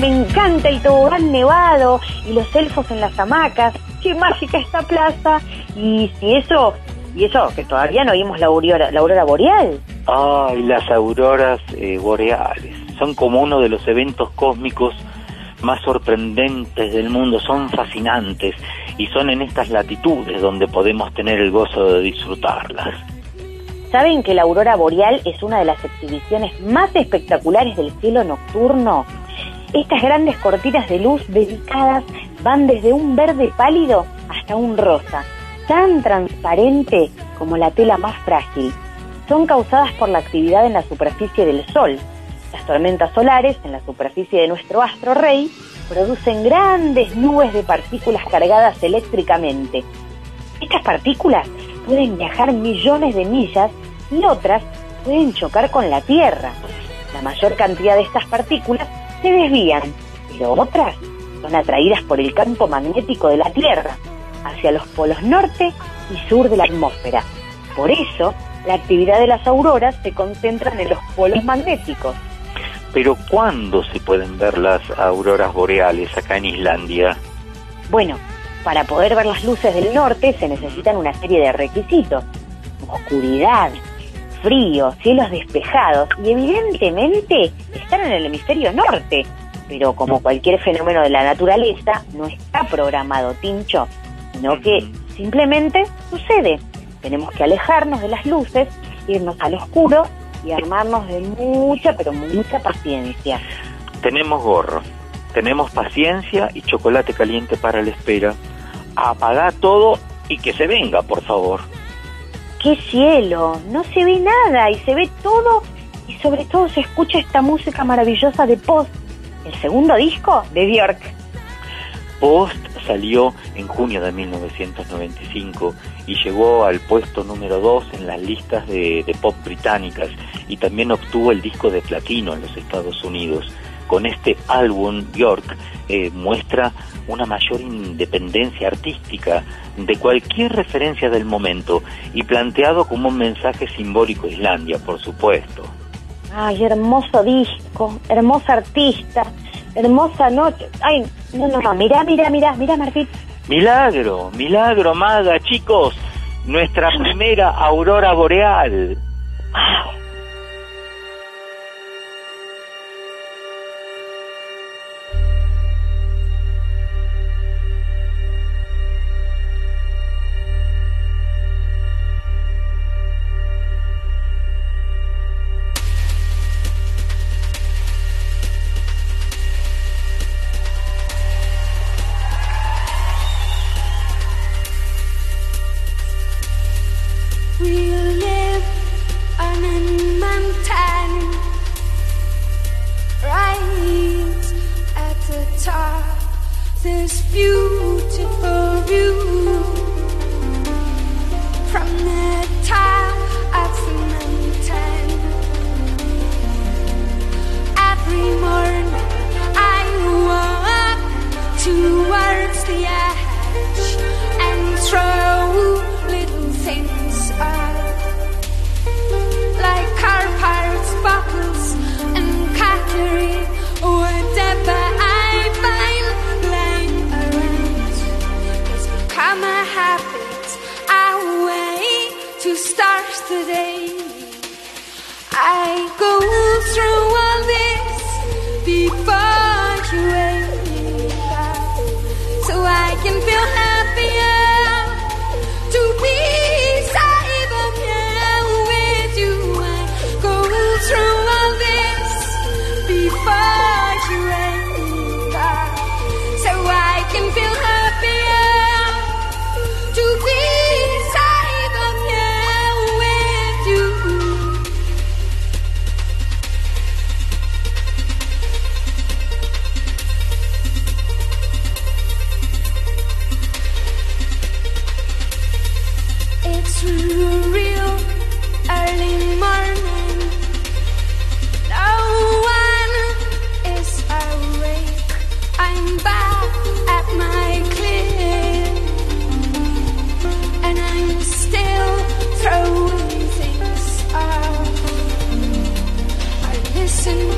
me encanta el tobogán nevado y los elfos en las hamacas. ¡Qué mágica esta plaza! Y eso, que todavía no vimos la aurora boreal. Ay, las auroras boreales son como uno de los eventos cósmicos más sorprendentes del mundo, son fascinantes y son en estas latitudes donde podemos tener el gozo de disfrutarlas. ¿Saben que la aurora boreal es una de las exhibiciones más espectaculares del cielo nocturno? Estas grandes cortinas de luz dedicadas van desde un verde pálido hasta un rosa, tan transparente como la tela más frágil. Son causadas por la actividad en la superficie del Sol. Las tormentas solares en la superficie de nuestro astro rey producen grandes nubes de partículas cargadas eléctricamente. Estas partículas pueden viajar millones de millas y otras pueden chocar con la Tierra. La mayor cantidad de estas partículas se desvían, pero otras son atraídas por el campo magnético de la Tierra hacia los polos norte y sur de la atmósfera. Por eso, la actividad de las auroras se concentra en los polos magnéticos. Pero ¿cuándo se pueden ver las auroras boreales acá en Islandia? Bueno, para poder ver las luces del norte se necesitan una serie de requisitos: oscuridad, frío, cielos despejados, y evidentemente están en el hemisferio norte. Pero como cualquier fenómeno de la naturaleza, no está programado, Tincho, sino que simplemente sucede. Tenemos que alejarnos de las luces, irnos al oscuro y armarnos de mucha, pero mucha paciencia. Tenemos gorro, tenemos paciencia y chocolate caliente para la espera. Apagá todo y que se venga, por favor. ¡Qué cielo! No se ve nada y se ve todo, y sobre todo se escucha esta música maravillosa de Post, el segundo disco de Björk. Post salió en junio de 1995 y llegó al puesto número 2 en las listas de pop británicas, y también obtuvo el disco de platino en los Estados Unidos. Con este álbum, Björk muestra una mayor independencia artística de cualquier referencia del momento, y planteado como un mensaje simbólico a Islandia, por supuesto. Ay, hermoso disco, hermosa artista, hermosa noche. Ay, no, mirá, Martín. Milagro, maga, chicos, nuestra primera aurora boreal. ¡Wow!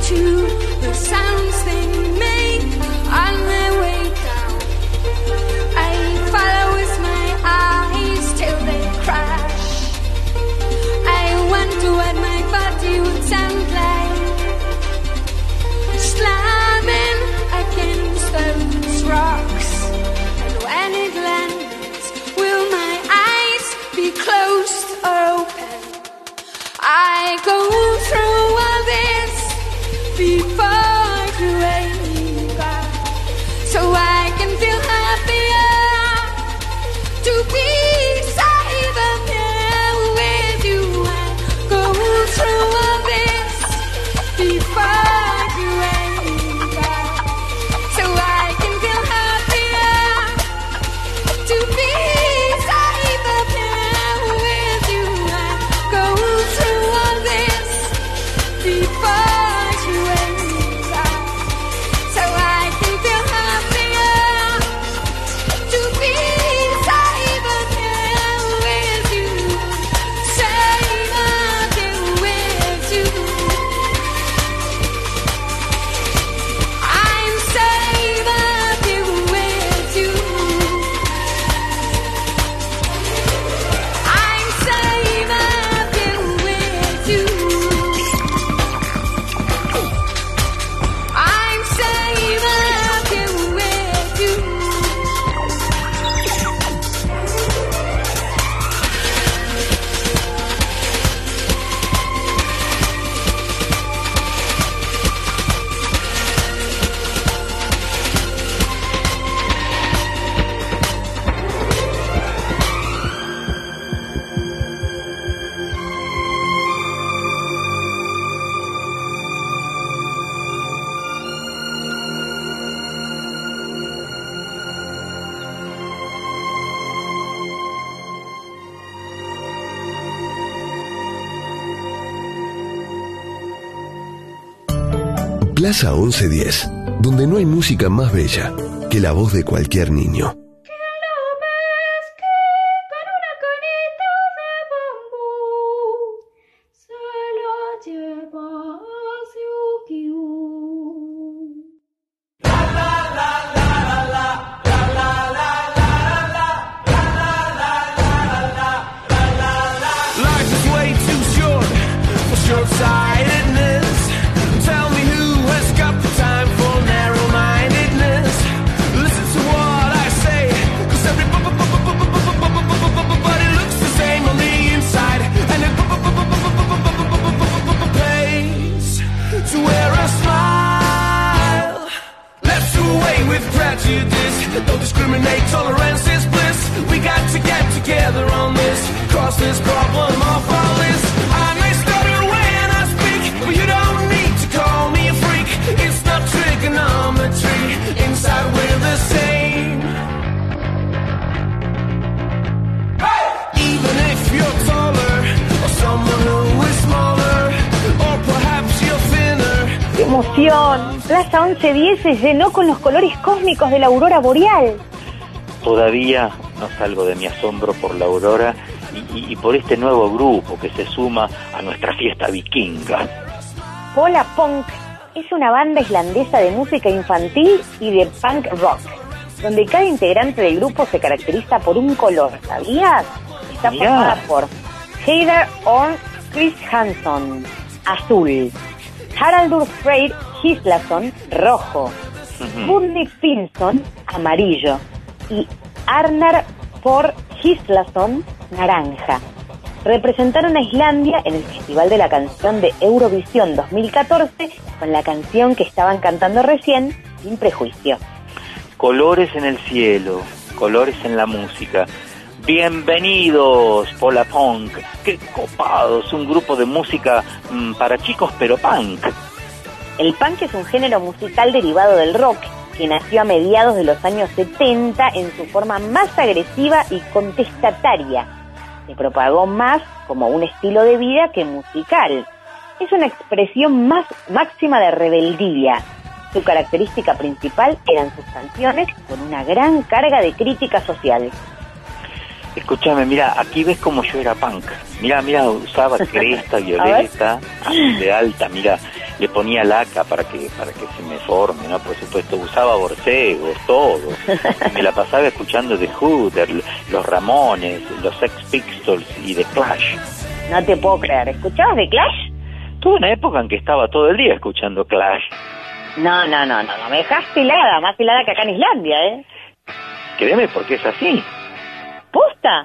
To the sounds they make. before the rain clouds, so I can feel happier to be safe up here with you. I'm going through all this before the rain clouds, so I can feel happier to be safe up here with you. I'm going through all this before. Plaza 1110, donde no hay música más bella que la voz de cualquier niño. Se llenó con los colores cósmicos de la aurora boreal. Todavía no salgo de mi asombro por la aurora y por este nuevo grupo que se suma a nuestra fiesta vikinga. Pola Punk es una banda islandesa de música infantil y de punk rock, donde cada integrante del grupo se caracteriza por un color, ¿sabías? Está formada por Heiðar Örn Kristjánsson, azul, Haraldur Freyr Gislason, rojo, Burni Finnsson, amarillo, y Arnar Thor Gislason, naranja. Representaron a Islandia en el Festival de la Canción de Eurovisión 2014 con la canción que estaban cantando recién, Sin Prejuicio. Colores en el cielo, colores en la música. Bienvenidos, Pola Punk. Qué copados, un grupo de música para chicos, pero punk. El punk es un género musical derivado del rock, que nació a mediados de los años 70 en su forma más agresiva y contestataria. Se propagó más como un estilo de vida que musical. Es una expresión más máxima de rebeldía. Su característica principal eran sus canciones con una gran carga de crítica social. Escúchame, mira, aquí ves como yo era punk. Mira, usaba cresta violeta, así de alta, mira, le ponía laca para que se me forme, ¿no? Por supuesto, usaba borcegos, todo. Me la pasaba escuchando The Who, los Ramones, los Sex Pistols y The Clash. No te puedo creer, ¿escuchabas The Clash? Tuve una época en que estaba todo el día escuchando Clash. No, me dejaste helada, más helada que acá en Islandia, ¿eh? Créeme, porque es así. Posta.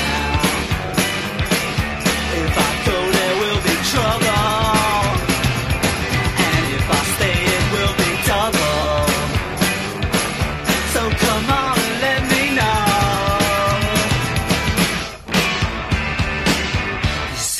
If I go, there will be trouble. And if I stay, it will be double. So come on and let me know. This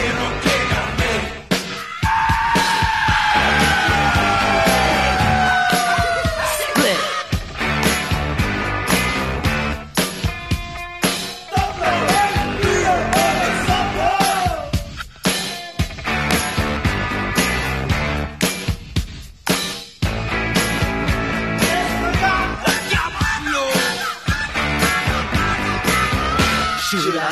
Should I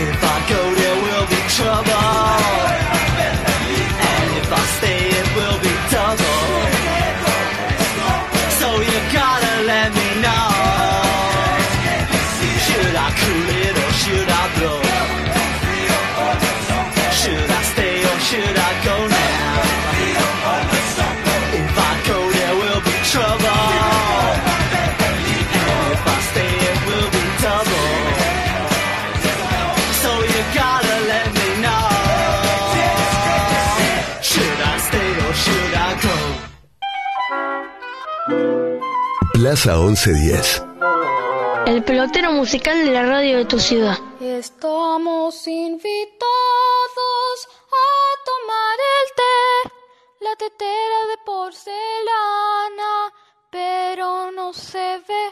If I go, there will be trouble. And if I stay, it will be double. So you gotta let me know. Should I cool it or should I blow? Should I stay or should I go now? Plaza 1110. El pelotero musical de la radio de tu ciudad. Estamos invitados a tomar el té, la tetera de porcelana, pero no se ve.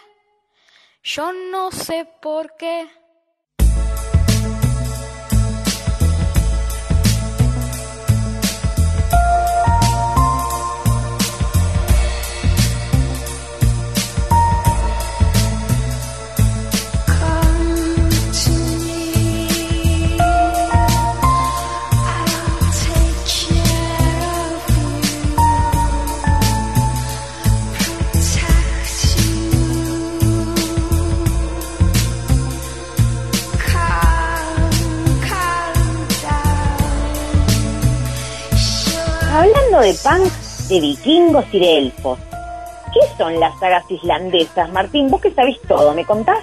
Yo no sé por qué. Hablando de punk, de vikingos y de elfos, ¿qué son las sagas islandesas, Martín? Vos que sabés todo, ¿me contás?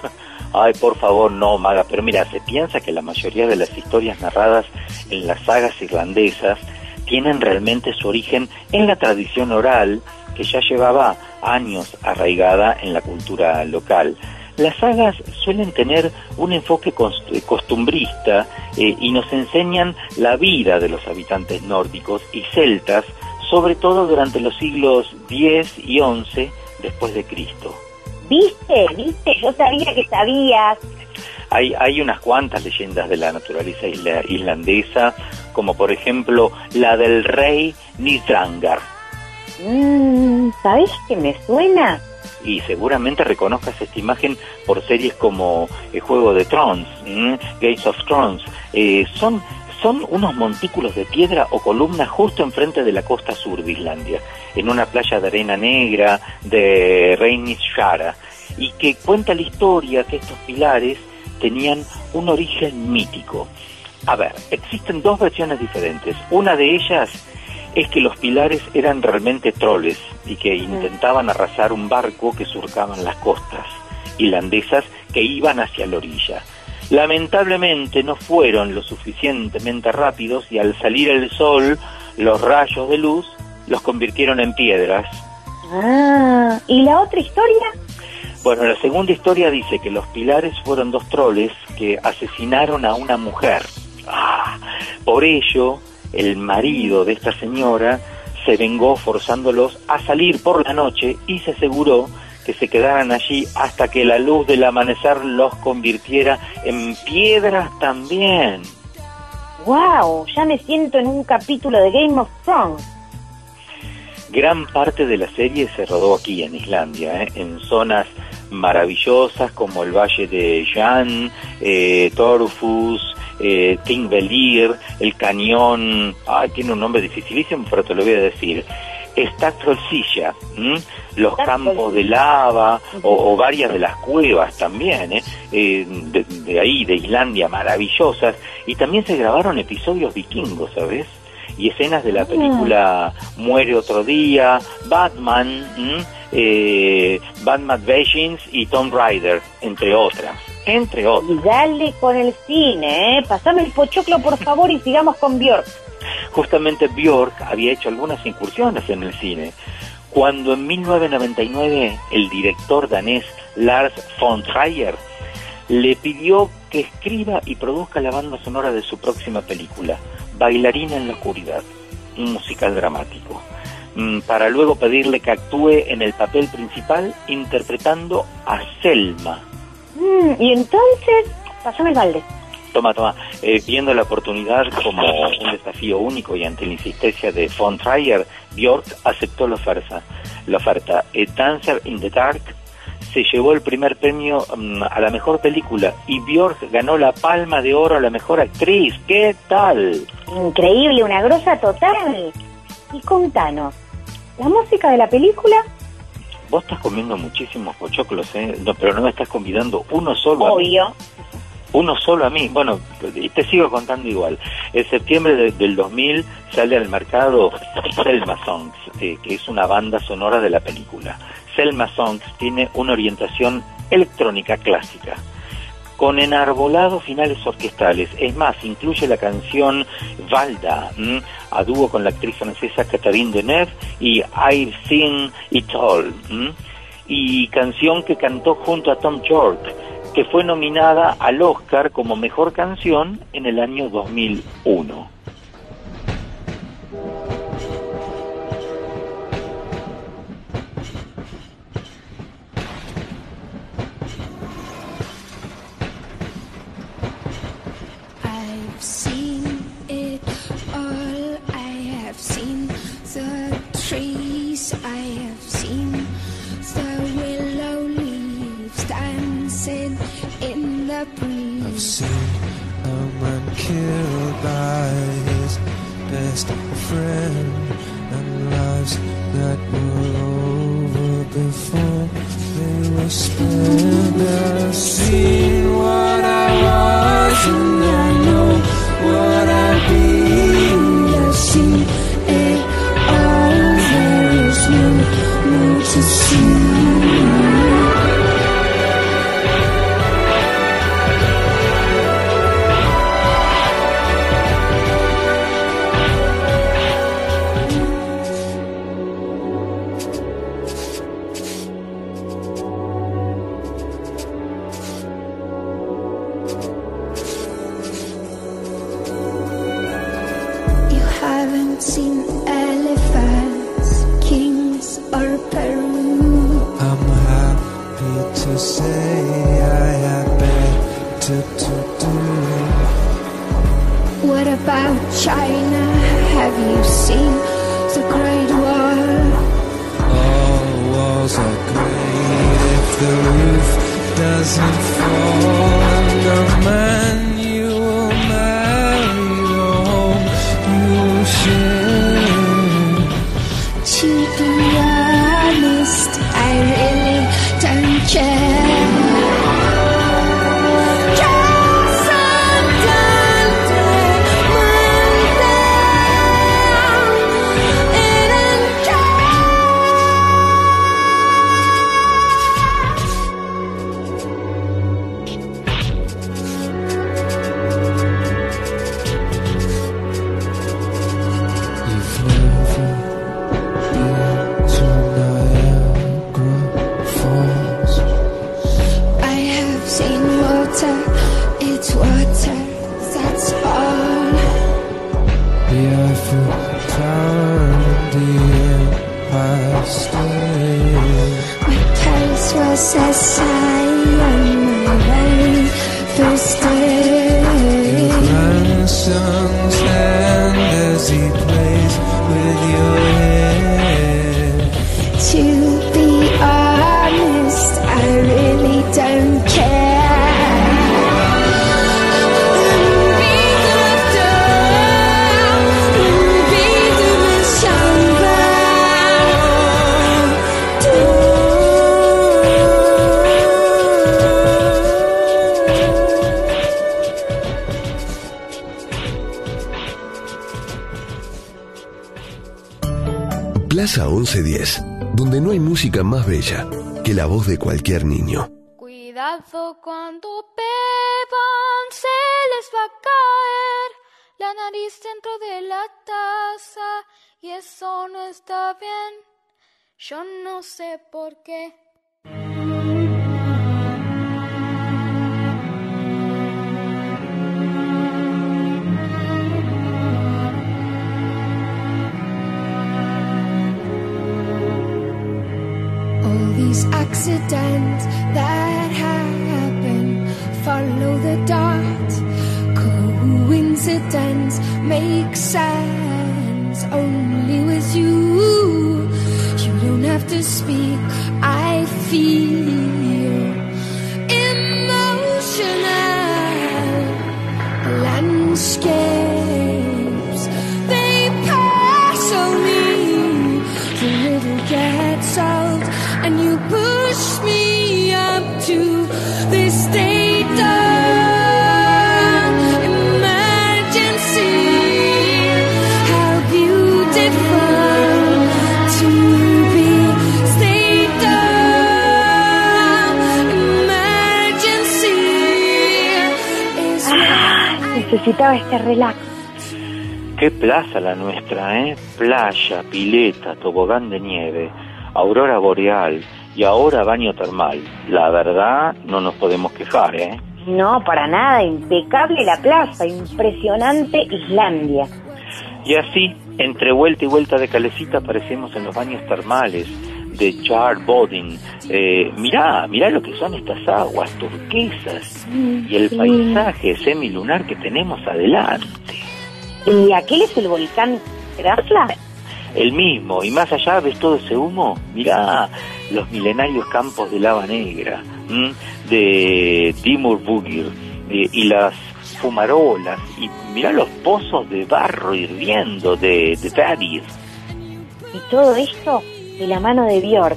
Ay, por favor, no, Maga, pero mira, se piensa que la mayoría de las historias narradas en las sagas irlandesas tienen realmente su origen en la tradición oral que ya llevaba años arraigada en la cultura local. Las sagas suelen tener un enfoque costumbrista y nos enseñan la vida de los habitantes nórdicos y celtas, sobre todo durante los siglos X y XI después de Cristo. ¿Viste? Yo sabía que sabías. Hay unas cuantas leyendas de la naturaleza islandesa, como por ejemplo la del rey Nidrangar. ¿Sabés qué me suena? Y seguramente reconozcas esta imagen por series como el Juego de Tronos, Games of Thrones. Son unos montículos de piedra o columnas justo enfrente de la costa sur de Islandia, en una playa de arena negra de Reykjavík, y que cuenta la historia que estos pilares tenían un origen mítico. A ver, existen dos versiones diferentes. Una de ellas es que los pilares eran realmente troles y que intentaban arrasar un barco que surcaban las costas irlandesas que iban hacia la orilla. Lamentablemente no fueron lo suficientemente rápidos y al salir el sol, los rayos de luz los convirtieron en piedras. Ah, ¿y la otra historia? Bueno, la segunda historia dice que los pilares fueron dos troles que asesinaron a una mujer. Ah, por ello, el marido de esta señora se vengó forzándolos a salir por la noche y se aseguró que se quedaran allí hasta que la luz del amanecer los convirtiera en piedras también. ¡Wow! Ya me siento en un capítulo de Game of Thrones. Gran parte de la serie se rodó aquí en Islandia, en zonas maravillosas como el Valle de Jan, Torfus, Tingvellir, el Cañón... ¡Ay, tiene un nombre dificilísimo, pero te lo voy a decir! Stakrolsilla, los campos de lava, o varias de las cuevas también, de ahí, de Islandia, maravillosas. Y también se grabaron episodios vikingos, ¿sabes? Y escenas de la película Muere otro día, Batman, Batman Begins y Tomb Raider, entre otras. Y dale con el cine, ¿eh? Pasame el pochoclo, por favor, y sigamos con Björk. Justamente Björk había hecho algunas incursiones en el cine. Cuando en 1999 el director danés Lars von Trier le pidió que escriba y produzca la banda sonora de su próxima película, Bailarina en la Oscuridad, un musical dramático, para luego pedirle que actúe en el papel principal interpretando a Selma. Y entonces, pasame el balde. Toma, viendo la oportunidad como un desafío único y ante la insistencia de Von Trier, Björk aceptó la oferta. Dancer in the Dark se llevó el primer premio a la mejor película y Björk ganó la Palma de Oro a la mejor actriz. ¿Qué tal? Increíble, una grosa total. Y contanos, ¿la música de la película? Vos estás comiendo muchísimos pochoclos, no, pero no me estás convidando uno solo. Obvio. A mí. Uno solo a mí. Bueno, te sigo contando igual. En septiembre del 2000 sale al mercado Selma Songs, que es una banda sonora de la película. Selma Songs tiene una orientación electrónica clásica, con enarbolados finales orquestales. Es más, incluye la canción Valda, a dúo con la actriz francesa Catherine Deneuve, y I've Seen It All, y canción que cantó junto a Tom York, que fue nominada al Oscar como Mejor Canción en el año 2001. I've seen it all. I have seen the trees. I have seen the willow leaves dancing in the breeze. I've seen a man killed by his best friend, and lives that were over before they were spent. I've seen what I was and I know what I've been. I've seen it all. There is no more to see. I really don't care. Plaza 1110, donde no hay música más bella que la voz de cualquier niño. Cuidado cuando beban, se les va a caer la nariz dentro de la taza y eso no está bien. Yo no sé por qué. These accidents that happen follow the dot. Coincidence makes sense only with you. You don't have to speak, I feel emotional landscapes. They pass on me, the river gets old. And you push me up to this data. Necesitaba este relax. Qué plaza la nuestra, ¿eh? Playa, pileta, tobogán de nieve, aurora boreal y ahora baño termal. La verdad, no nos podemos quejar, ¿eh? No, para nada. Impecable la plaza. Impresionante Islandia. Y así, entre vuelta y vuelta de Calecita, aparecemos en los baños termales de Charbodin. Mirá lo que son estas aguas turquesas y el paisaje semilunar que tenemos adelante. ¿Y aquel es el volcán Krasla? El mismo, y más allá ves todo ese humo, mirá los milenarios campos de lava negra de Dimmurbügir y las fumarolas, y mirá los pozos de barro hirviendo de Tadir. Y todo esto de la mano de Björk.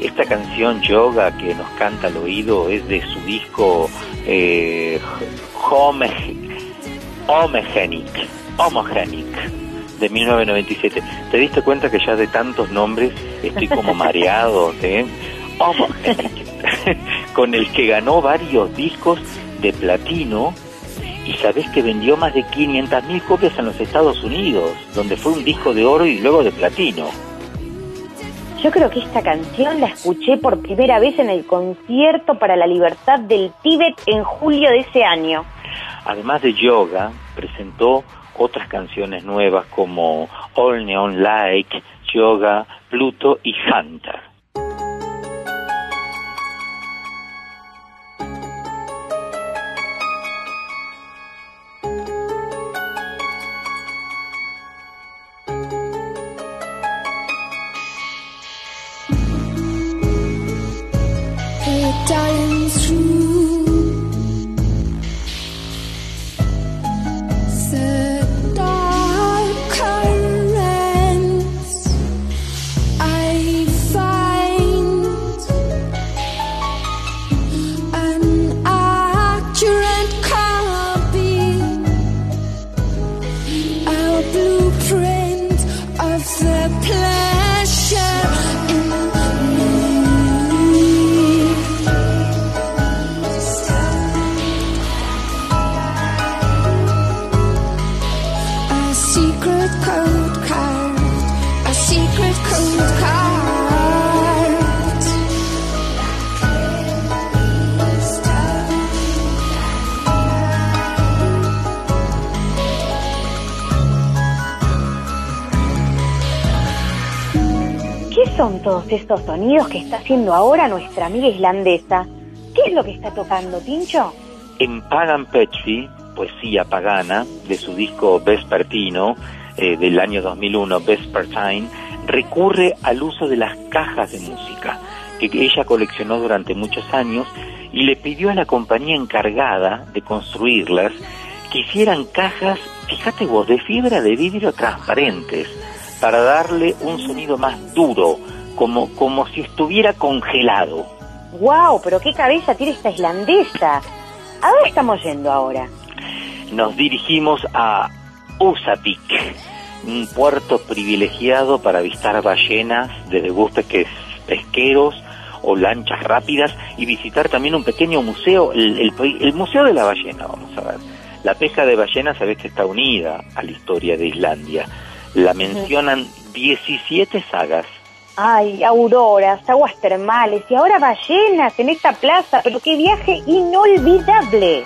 Esta canción Yoga que nos canta al oído es de su disco Homogenic. De 1997. ¿Te diste cuenta que ya de tantos nombres estoy como mareado? ¿Eh? Con el que ganó varios discos de platino y sabés que vendió más de 500.000 copias en los Estados Unidos, donde fue un disco de oro y luego de platino. Yo creo que esta canción la escuché por primera vez en el concierto para la libertad del Tíbet en julio de ese año. Además de Yoga, presentó otras canciones nuevas como All Neon Like, Yoga, Pluto y Hunter. son todos estos sonidos que está haciendo ahora nuestra amiga islandesa? ¿Qué es lo que está tocando, Tincho? En Pagan Petri, poesía pagana, de su disco Vespertino, del año 2001, Vespertine, recurre al uso de las cajas de música que ella coleccionó durante muchos años y le pidió a la compañía encargada de construirlas que hicieran cajas, fíjate vos, de fibra de vidrio transparentes, para darle un sonido más duro, como si estuviera congelado. ¡Wow! Pero qué cabeza tiene esta islandesa. ¿A dónde estamos yendo ahora? Nos dirigimos a Húsavík, un puerto privilegiado para avistar ballenas desde buques pesqueros o lanchas rápidas, y visitar también un pequeño museo, el Museo de la Ballena. Vamos a ver, la pesca de ballenas, sabés que está unida a la historia de Islandia, la mencionan 17 sagas. Ay, auroras, aguas termales y ahora ballenas en esta plaza, pero qué viaje inolvidable.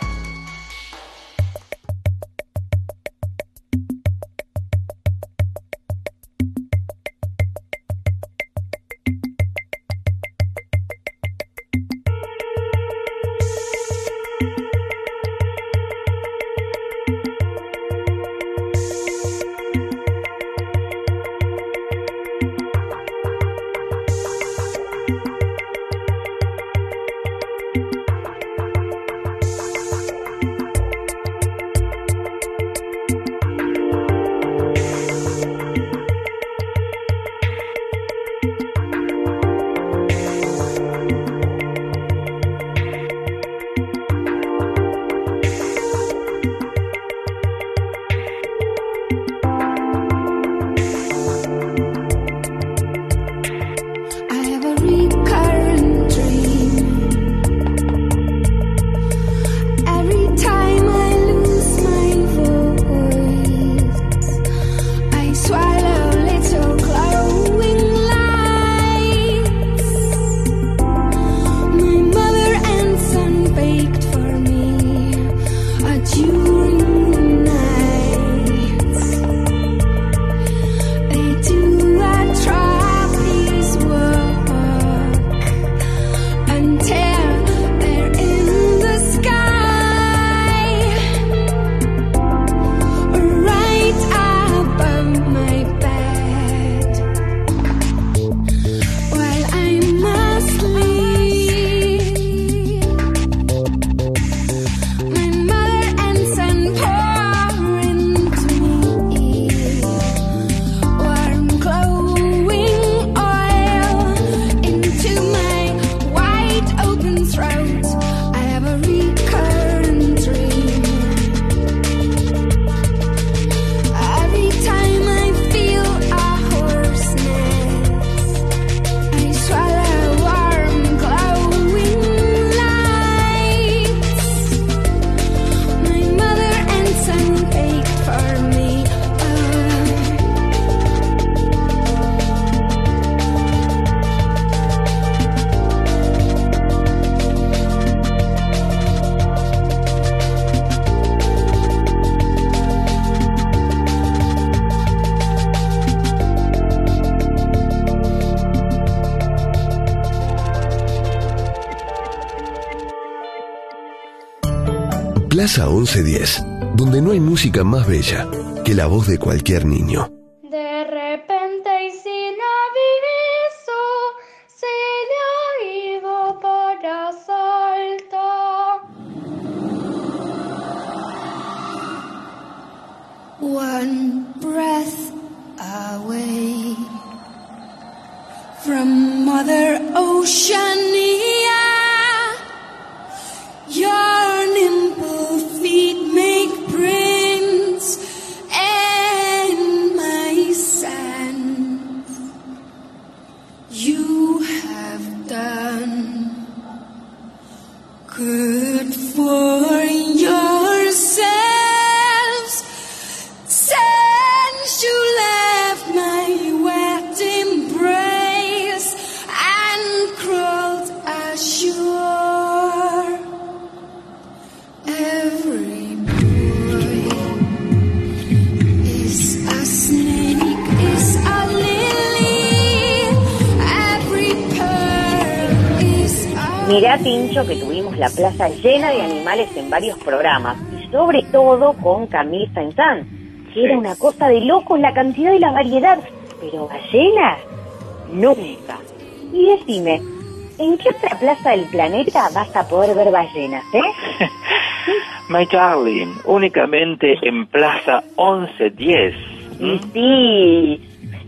Plaza 1110, donde no hay música más bella que la voz de cualquier niño. De repente y sin aviso se le ha ido para saltar. One breath away from Mother Oceania. Your nimble feet make prints in my sand. You have done good for yourselves since you left my wet embrace and crawl. Mirá, Tincho, que tuvimos la plaza llena de animales en varios programas, y sobre todo con Camille Saint-Saëns, que sí, era una cosa de locos la cantidad y la variedad, pero ballenas, nunca. Y decime, ¿en qué otra plaza del planeta vas a poder ver ballenas, eh? My darling, únicamente en Plaza 1110. ¿Mm? Sí.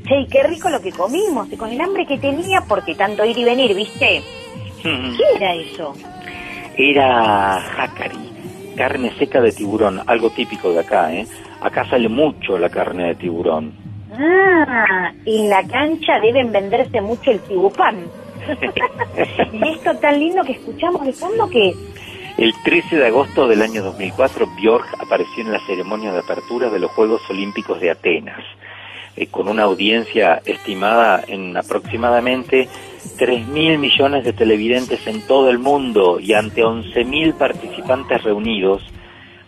Che, qué rico lo que comimos, y con el hambre que tenía, porque tanto ir y venir, ¿viste? ¿Qué era eso? Era jacari, carne seca de tiburón, algo típico de acá, ¿eh? Acá sale mucho la carne de tiburón. Ah, en la cancha deben venderse mucho el tibupán. Y esto tan lindo que escuchamos de fondo, que... El 13 de agosto del año 2004, Björk apareció en la ceremonia de apertura de los Juegos Olímpicos de Atenas, con una audiencia estimada en aproximadamente 3.000 millones de televidentes en todo el mundo, y ante 11.000 participantes reunidos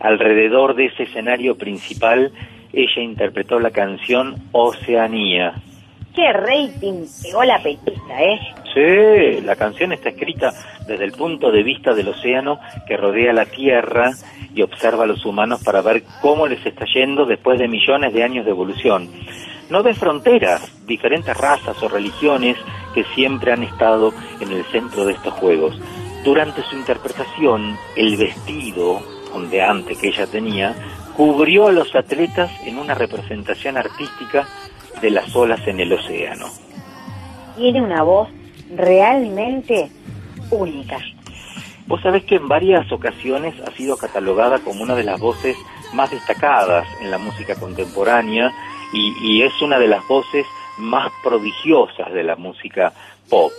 alrededor de ese escenario principal, ella interpretó la canción Oceanía. ¡Qué rating pegó la petita, eh! Sí, la canción está escrita desde el punto de vista del océano que rodea la Tierra y observa a los humanos para ver cómo les está yendo después de millones de años de evolución. No ve fronteras, diferentes razas o religiones que siempre han estado en el centro de estos juegos. Durante su interpretación, el vestido ondeante que ella tenía cubrió a los atletas en una representación artística de las olas en el océano. Tiene una voz realmente única. Vos sabés que en varias ocasiones ha sido catalogada como una de las voces más destacadas en la música contemporánea, y es una de las voces más prodigiosas de la música pop.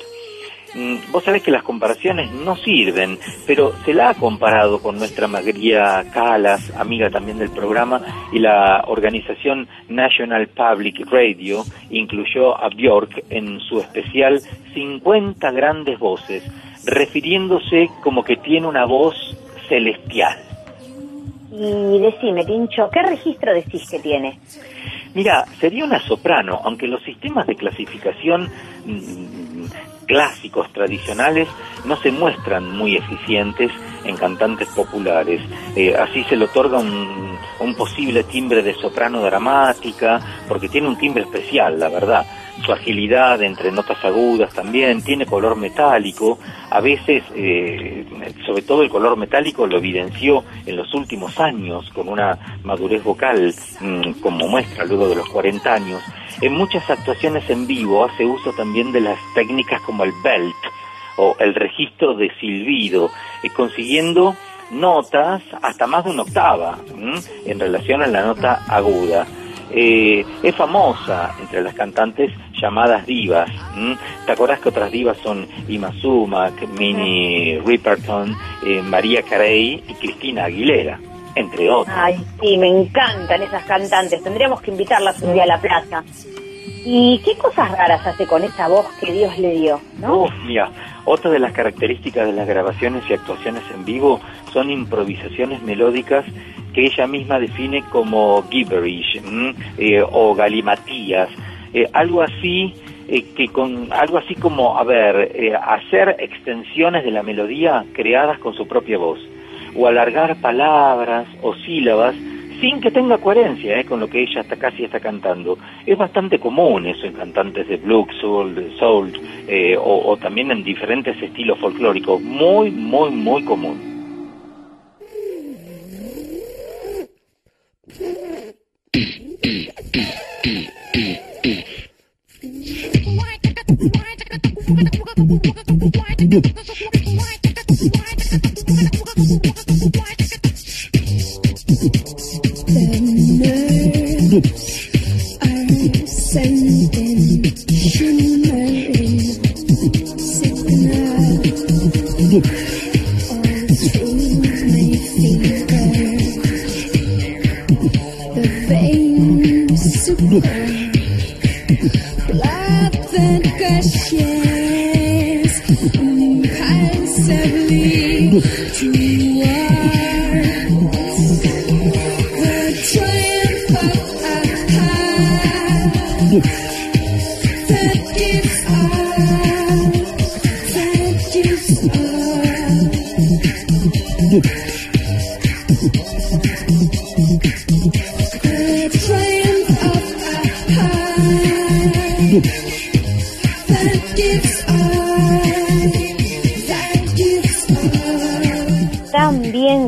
Vos sabés que las comparaciones no sirven, pero se la ha comparado con nuestra María Callas, amiga también del programa, y la organización National Public Radio incluyó a Björk en su especial 50 grandes voces, refiriéndose como que tiene una voz celestial. Y decime, Tincho, ¿qué registro decís que tiene? Mira, sería una soprano, aunque los sistemas de clasificación clásicos tradicionales no se muestran muy eficientes en cantantes populares. Así se le otorga un posible timbre de soprano dramática, porque tiene un timbre especial, la verdad. Su agilidad entre notas agudas también, tiene color metálico. A veces, sobre todo el color metálico lo evidenció en los últimos años con una madurez vocal, como muestra luego de los 40 años. En muchas actuaciones en vivo hace uso también de las técnicas como el belt o el registro de silbido, consiguiendo notas hasta más de una octava en relación a la nota aguda. Es famosa entre las cantantes llamadas divas. ¿Te acordás que otras divas son Ima Sumac, Minnie Riperton, María Carey y Cristina Aguilera, entre otros? Ay, sí, me encantan esas cantantes. Tendríamos que invitarlas un día a la plaza. ¿Y qué cosas raras hace con esa voz que Dios le dio, no? Mira, otra de las características de las grabaciones y actuaciones en vivo son improvisaciones melódicas que ella misma define como gibberish o galimatías, algo así como hacer extensiones de la melodía creadas con su propia voz, o alargar palabras o sílabas sin que tenga coherencia con lo que ella casi está cantando. Es bastante común eso en cantantes de blues, soul o también en diferentes estilos folclóricos, muy, muy, muy común. Thank you.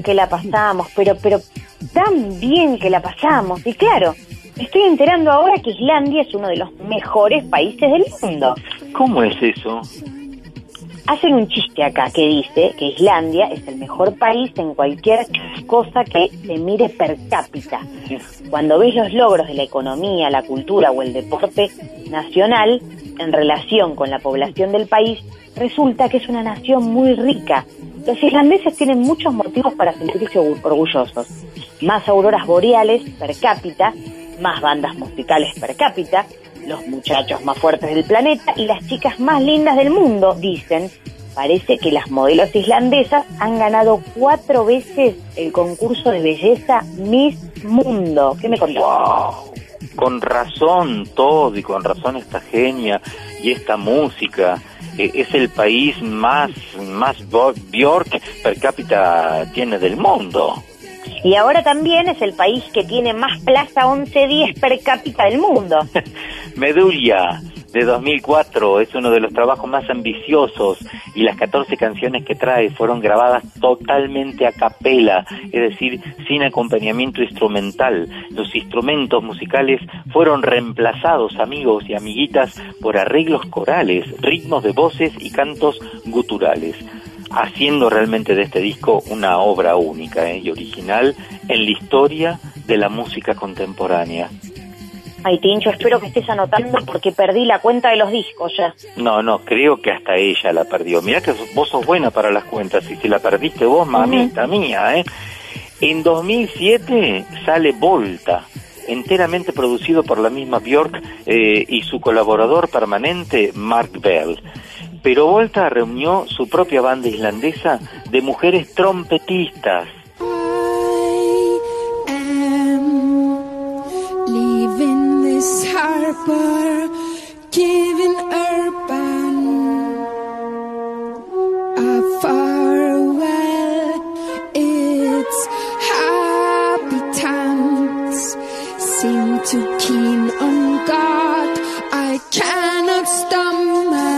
que la pasamos, pero tan bien que la pasamos. Y claro, me estoy enterando ahora que Islandia es uno de los mejores países del mundo. ¿Cómo es eso? Hacen un chiste acá que dice que Islandia es el mejor país en cualquier cosa que se mire per cápita. Cuando ves los logros de la economía, la cultura o el deporte nacional en relación con la población del país, resulta que es una nación muy rica. Los islandeses tienen muchos motivos para sentirse orgullosos. Más auroras boreales per cápita, más bandas musicales per cápita, los muchachos más fuertes del planeta y las chicas más lindas del mundo, dicen. Parece que las modelos islandesas han ganado 4 veces el concurso de belleza Miss Mundo. ¿Qué me contás? Wow. Con razón todo, y con razón esta genia y esta música. Es el país más Björk per cápita tiene del mundo. Y ahora también es el país que tiene más plaza 11-10 per cápita del mundo. Medulla, de 2004, es uno de los trabajos más ambiciosos y las 14 canciones que trae fueron grabadas totalmente a capela, es decir, sin acompañamiento instrumental. Los instrumentos musicales fueron reemplazados, amigos y amiguitas, por arreglos corales, ritmos de voces y cantos guturales, haciendo realmente de este disco una obra única y original en la historia de la música contemporánea. Ay, Tincho, espero que estés anotando porque perdí la cuenta de los discos ya. No, creo que hasta ella la perdió. Mirá que vos sos buena para las cuentas y si la perdiste vos, mamita mía, ¿eh? En 2007 sale Volta, enteramente producido por la misma Björk y su colaborador permanente Mark Bell. Pero Volta reunió su propia banda islandesa de mujeres trompetistas. I am leaving this harbor, giving urban a farewell, its habitants seem too keen on God, I cannot stomach.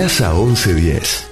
Plaza 1110.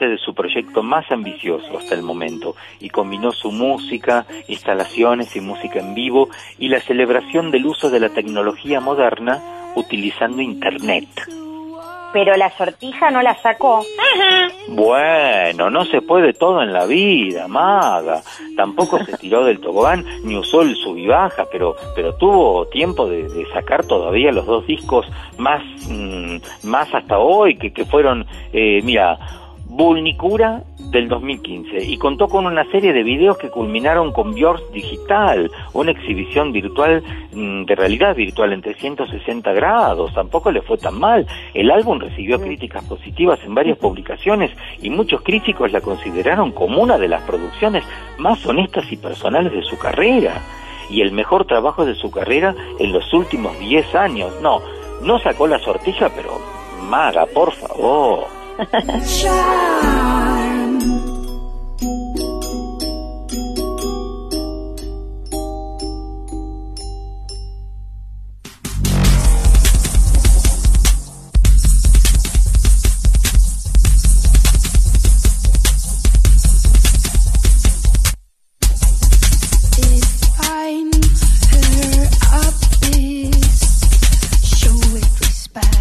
De su proyecto más ambicioso hasta el momento y combinó su música, instalaciones y música en vivo y la celebración del uso de la tecnología moderna utilizando internet. Pero la sortija no la sacó. Bueno, no se puede todo en la vida, maga. Tampoco se tiró del tobogán ni usó el sub y baja, pero tuvo tiempo de sacar todavía los dos discos más hasta hoy, que fueron, mira, Vulnicura del 2015, y contó con una serie de videos que culminaron con Björk Digital, una exhibición virtual de realidad virtual en 360 grados. Tampoco le fue tan mal. El álbum recibió críticas positivas en varias publicaciones y muchos críticos la consideraron como una de las producciones más honestas y personales de su carrera y el mejor trabajo de su carrera en los últimos 10 años. No sacó la sortija, pero maga, por favor. Charm. If I'm her up is, show it respect.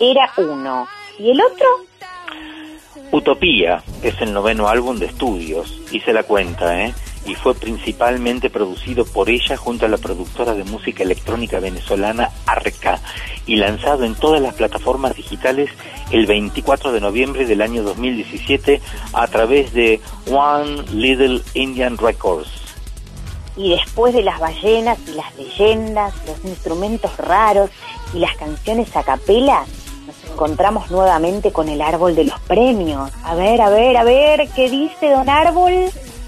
Era uno. ¿Y el otro? Utopía es el noveno álbum de estudios, hice la cuenta, y fue principalmente producido por ella junto a la productora de música electrónica venezolana Arca, y lanzado en todas las plataformas digitales el 24 de noviembre del año 2017 a través de One Little Indian Records. Y después de las ballenas y las leyendas, los instrumentos raros y las canciones a capela, nos encontramos nuevamente con el árbol de los premios. A ver, ¿qué dice don Árbol?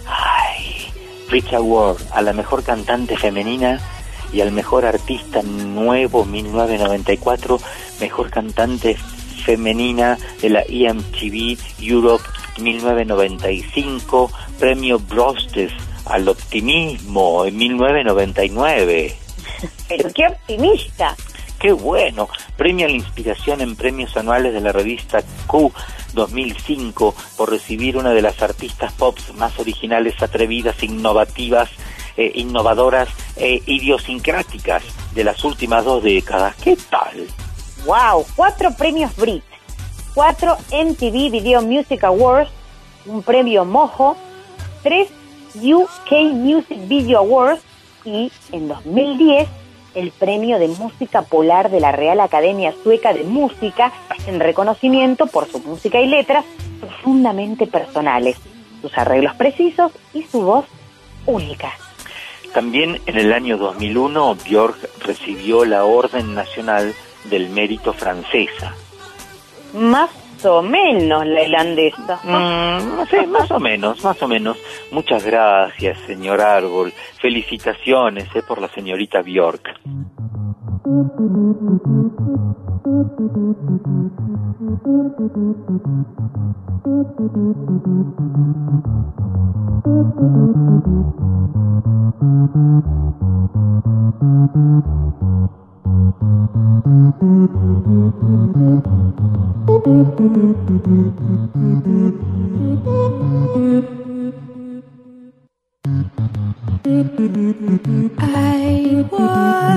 Ay, Rita Ward, a la mejor cantante femenina y al mejor artista nuevo 1994, mejor cantante femenina de la EMTV Europe 1995, premio Brostes al optimismo en 1999. Pero qué optimista. ¡Qué bueno! Premia la inspiración en premios anuales de la revista Q 2005 por recibir una de las artistas pop más originales, atrevidas, innovativas, innovadoras e idiosincráticas de las últimas dos décadas. ¿Qué tal? ¡Wow! 4 premios Brit, 4 MTV Video Music Awards, un premio Mojo, 3 UK Music Video Awards y en 2010 el premio de música polar de la Real Academia Sueca de Música en reconocimiento por su música y letras profundamente personales, sus arreglos precisos y su voz única. También en el año 2001 Björk recibió la Orden Nacional del Mérito francesa. Más o menos la irlandesa. Sí, más o menos. Muchas gracias, señor Árbol. Felicitaciones por la señorita Björk. I walk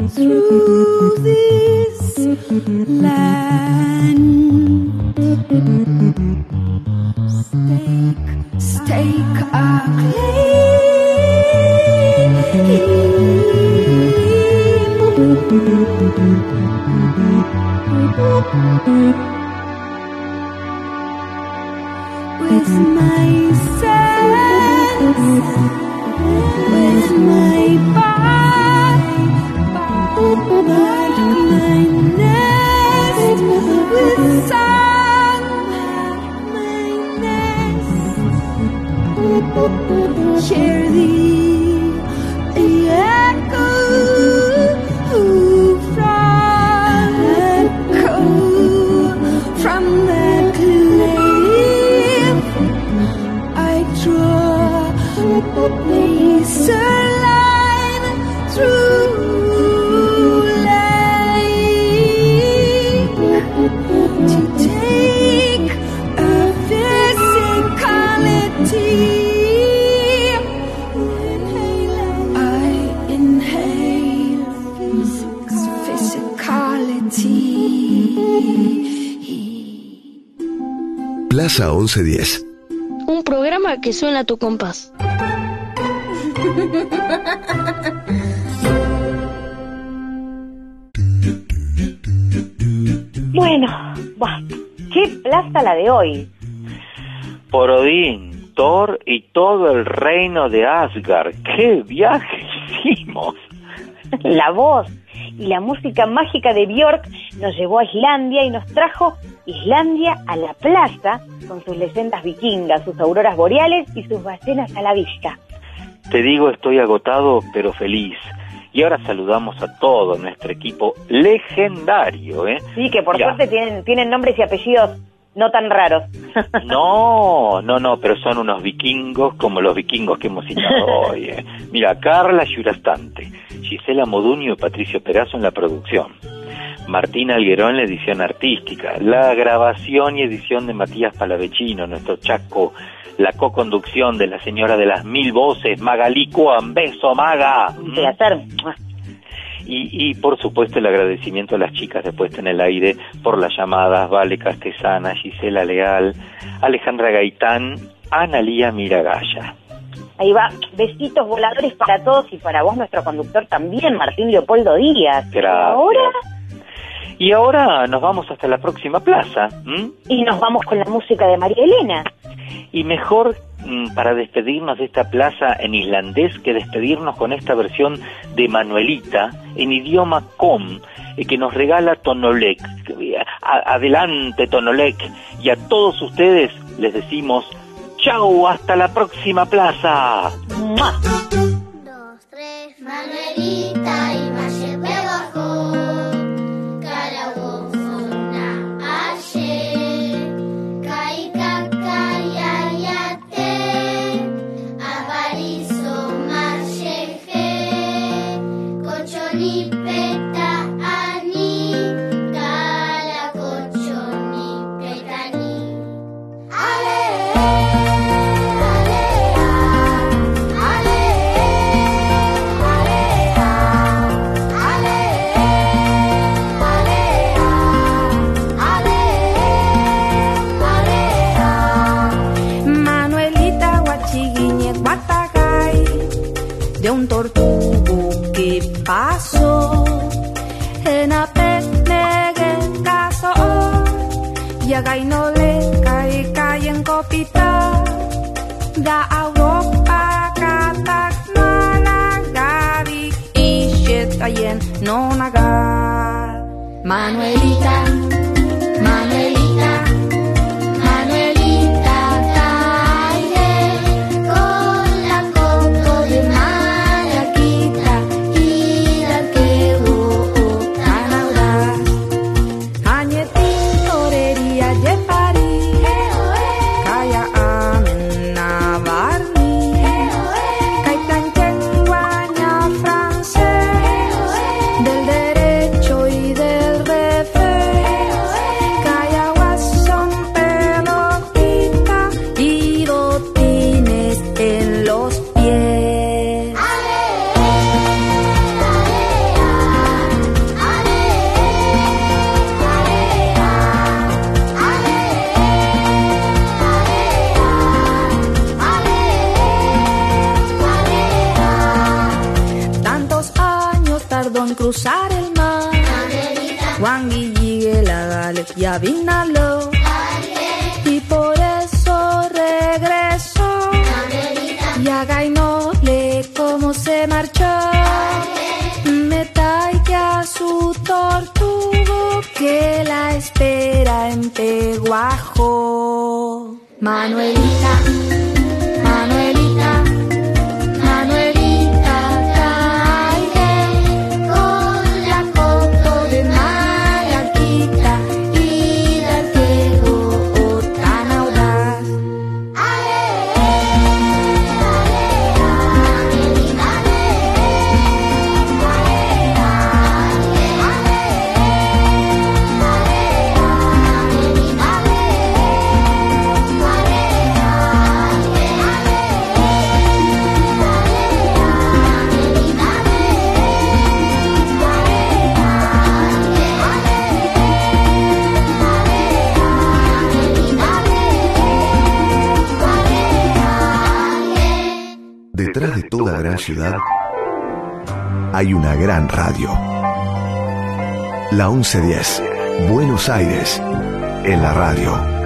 through this land. Stake our claim. With my sense, with my body, my nest, with sun, my nest, share the echo from the cold, from the line through lake to take a physicality. I inhale physicality. Plaza 1110. Un programa que suena a tu compás. Bueno, qué plaza la de hoy. Por Odín, Thor y todo el reino de Asgard. ¡Qué viaje hicimos! La voz y la música mágica de Björk nos llevó a Islandia y nos trajo Islandia a la plaza con sus leyendas vikingas, sus auroras boreales y sus ballenas a la vista. Te digo, estoy agotado, pero feliz. Y ahora saludamos a todo nuestro equipo legendario, ¿eh? Sí, que por suerte tienen nombres y apellidos no tan raros. No, pero son unos vikingos como los vikingos que hemos citado hoy, ¿eh? Mira, Carla Yurastante, Gisela Moduño y Patricio Perazo en la producción, Martín Alguerón en la edición artística, la grabación y edición de Matías Palavecino, nuestro Chaco, la co-conducción de la señora de las mil voces, Magalí Coan. Beso, Maga. Un placer. Y por supuesto el agradecimiento a las chicas de Puesta en el Aire por las llamadas: Vale Castesana, Gisela Leal, Alejandra Gaitán, Analía Miragaya. Ahí va, besitos voladores para todos y para vos, nuestro conductor también, Martín Leopoldo Díaz. Gracias. Y ahora nos vamos hasta la próxima plaza. Y nos vamos con la música de María Elena. Y mejor para despedirnos de esta plaza en islandés que despedirnos con esta versión de Manuelita en idioma com que nos regala Tonolek. Adelante, Tonolek. Y a todos ustedes les decimos chau, hasta la próxima plaza. ¡Mua! 2, 3, Manuelita y Valle me bajó. Carabón, un tortugo que pasó en apetnegen caso y haga y no le cae cae en copita da Europa catak managavi y sheta yen no nagar Manuelita, Manuelita. Cruzar el mar, Juan Guille la Gale y Abinalo, y por eso regresó. Y a Gainole como se marchó, me talla su tortugo que la espera en Peguajo. Manuelita, Manuelita. Detrás de toda gran ciudad hay una gran radio. La 1110, Buenos Aires, en la radio.